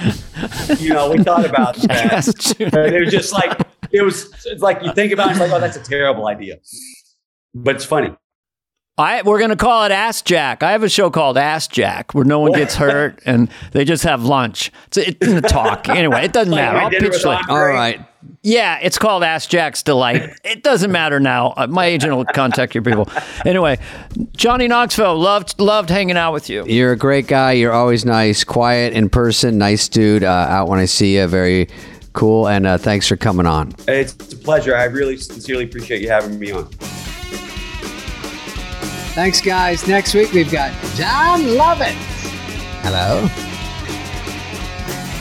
you know, we thought about that. And it was just like, it was it's like you think about it, it's like, oh, that's a terrible idea. But it's funny. I We're going to call it Ask Jack. I have a show called Ask Jack where no one gets hurt, and they just have lunch. It's, it doesn't talk. Anyway, it doesn't matter. I'll pitch like, all right. Yeah, it's called Ask Jack's Delight. It doesn't matter now. My agent will contact your people. Anyway, Johnny Knoxville, loved loved hanging out with you. You're a great guy. You're always nice, quiet in person, nice dude. Uh, out when I see you, very cool. And uh, thanks for coming on. It's a pleasure. I really sincerely appreciate you having me on. Thanks, guys. Next week, we've got John Lovitz. Hello.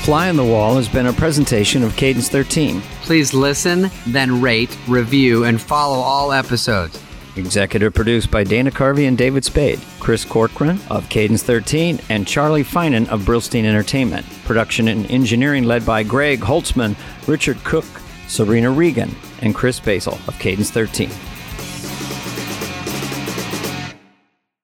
Fly on the Wall has been a presentation of Cadence thirteen. Please listen, then rate, review, and follow all episodes. Executive produced by Dana Carvey and David Spade, Chris Corcoran of Cadence thirteen, and Charlie Finan of Brillstein Entertainment. Production and engineering led by Greg Holtzman, Richard Cook, Serena Regan, and Chris Basil of Cadence thirteen.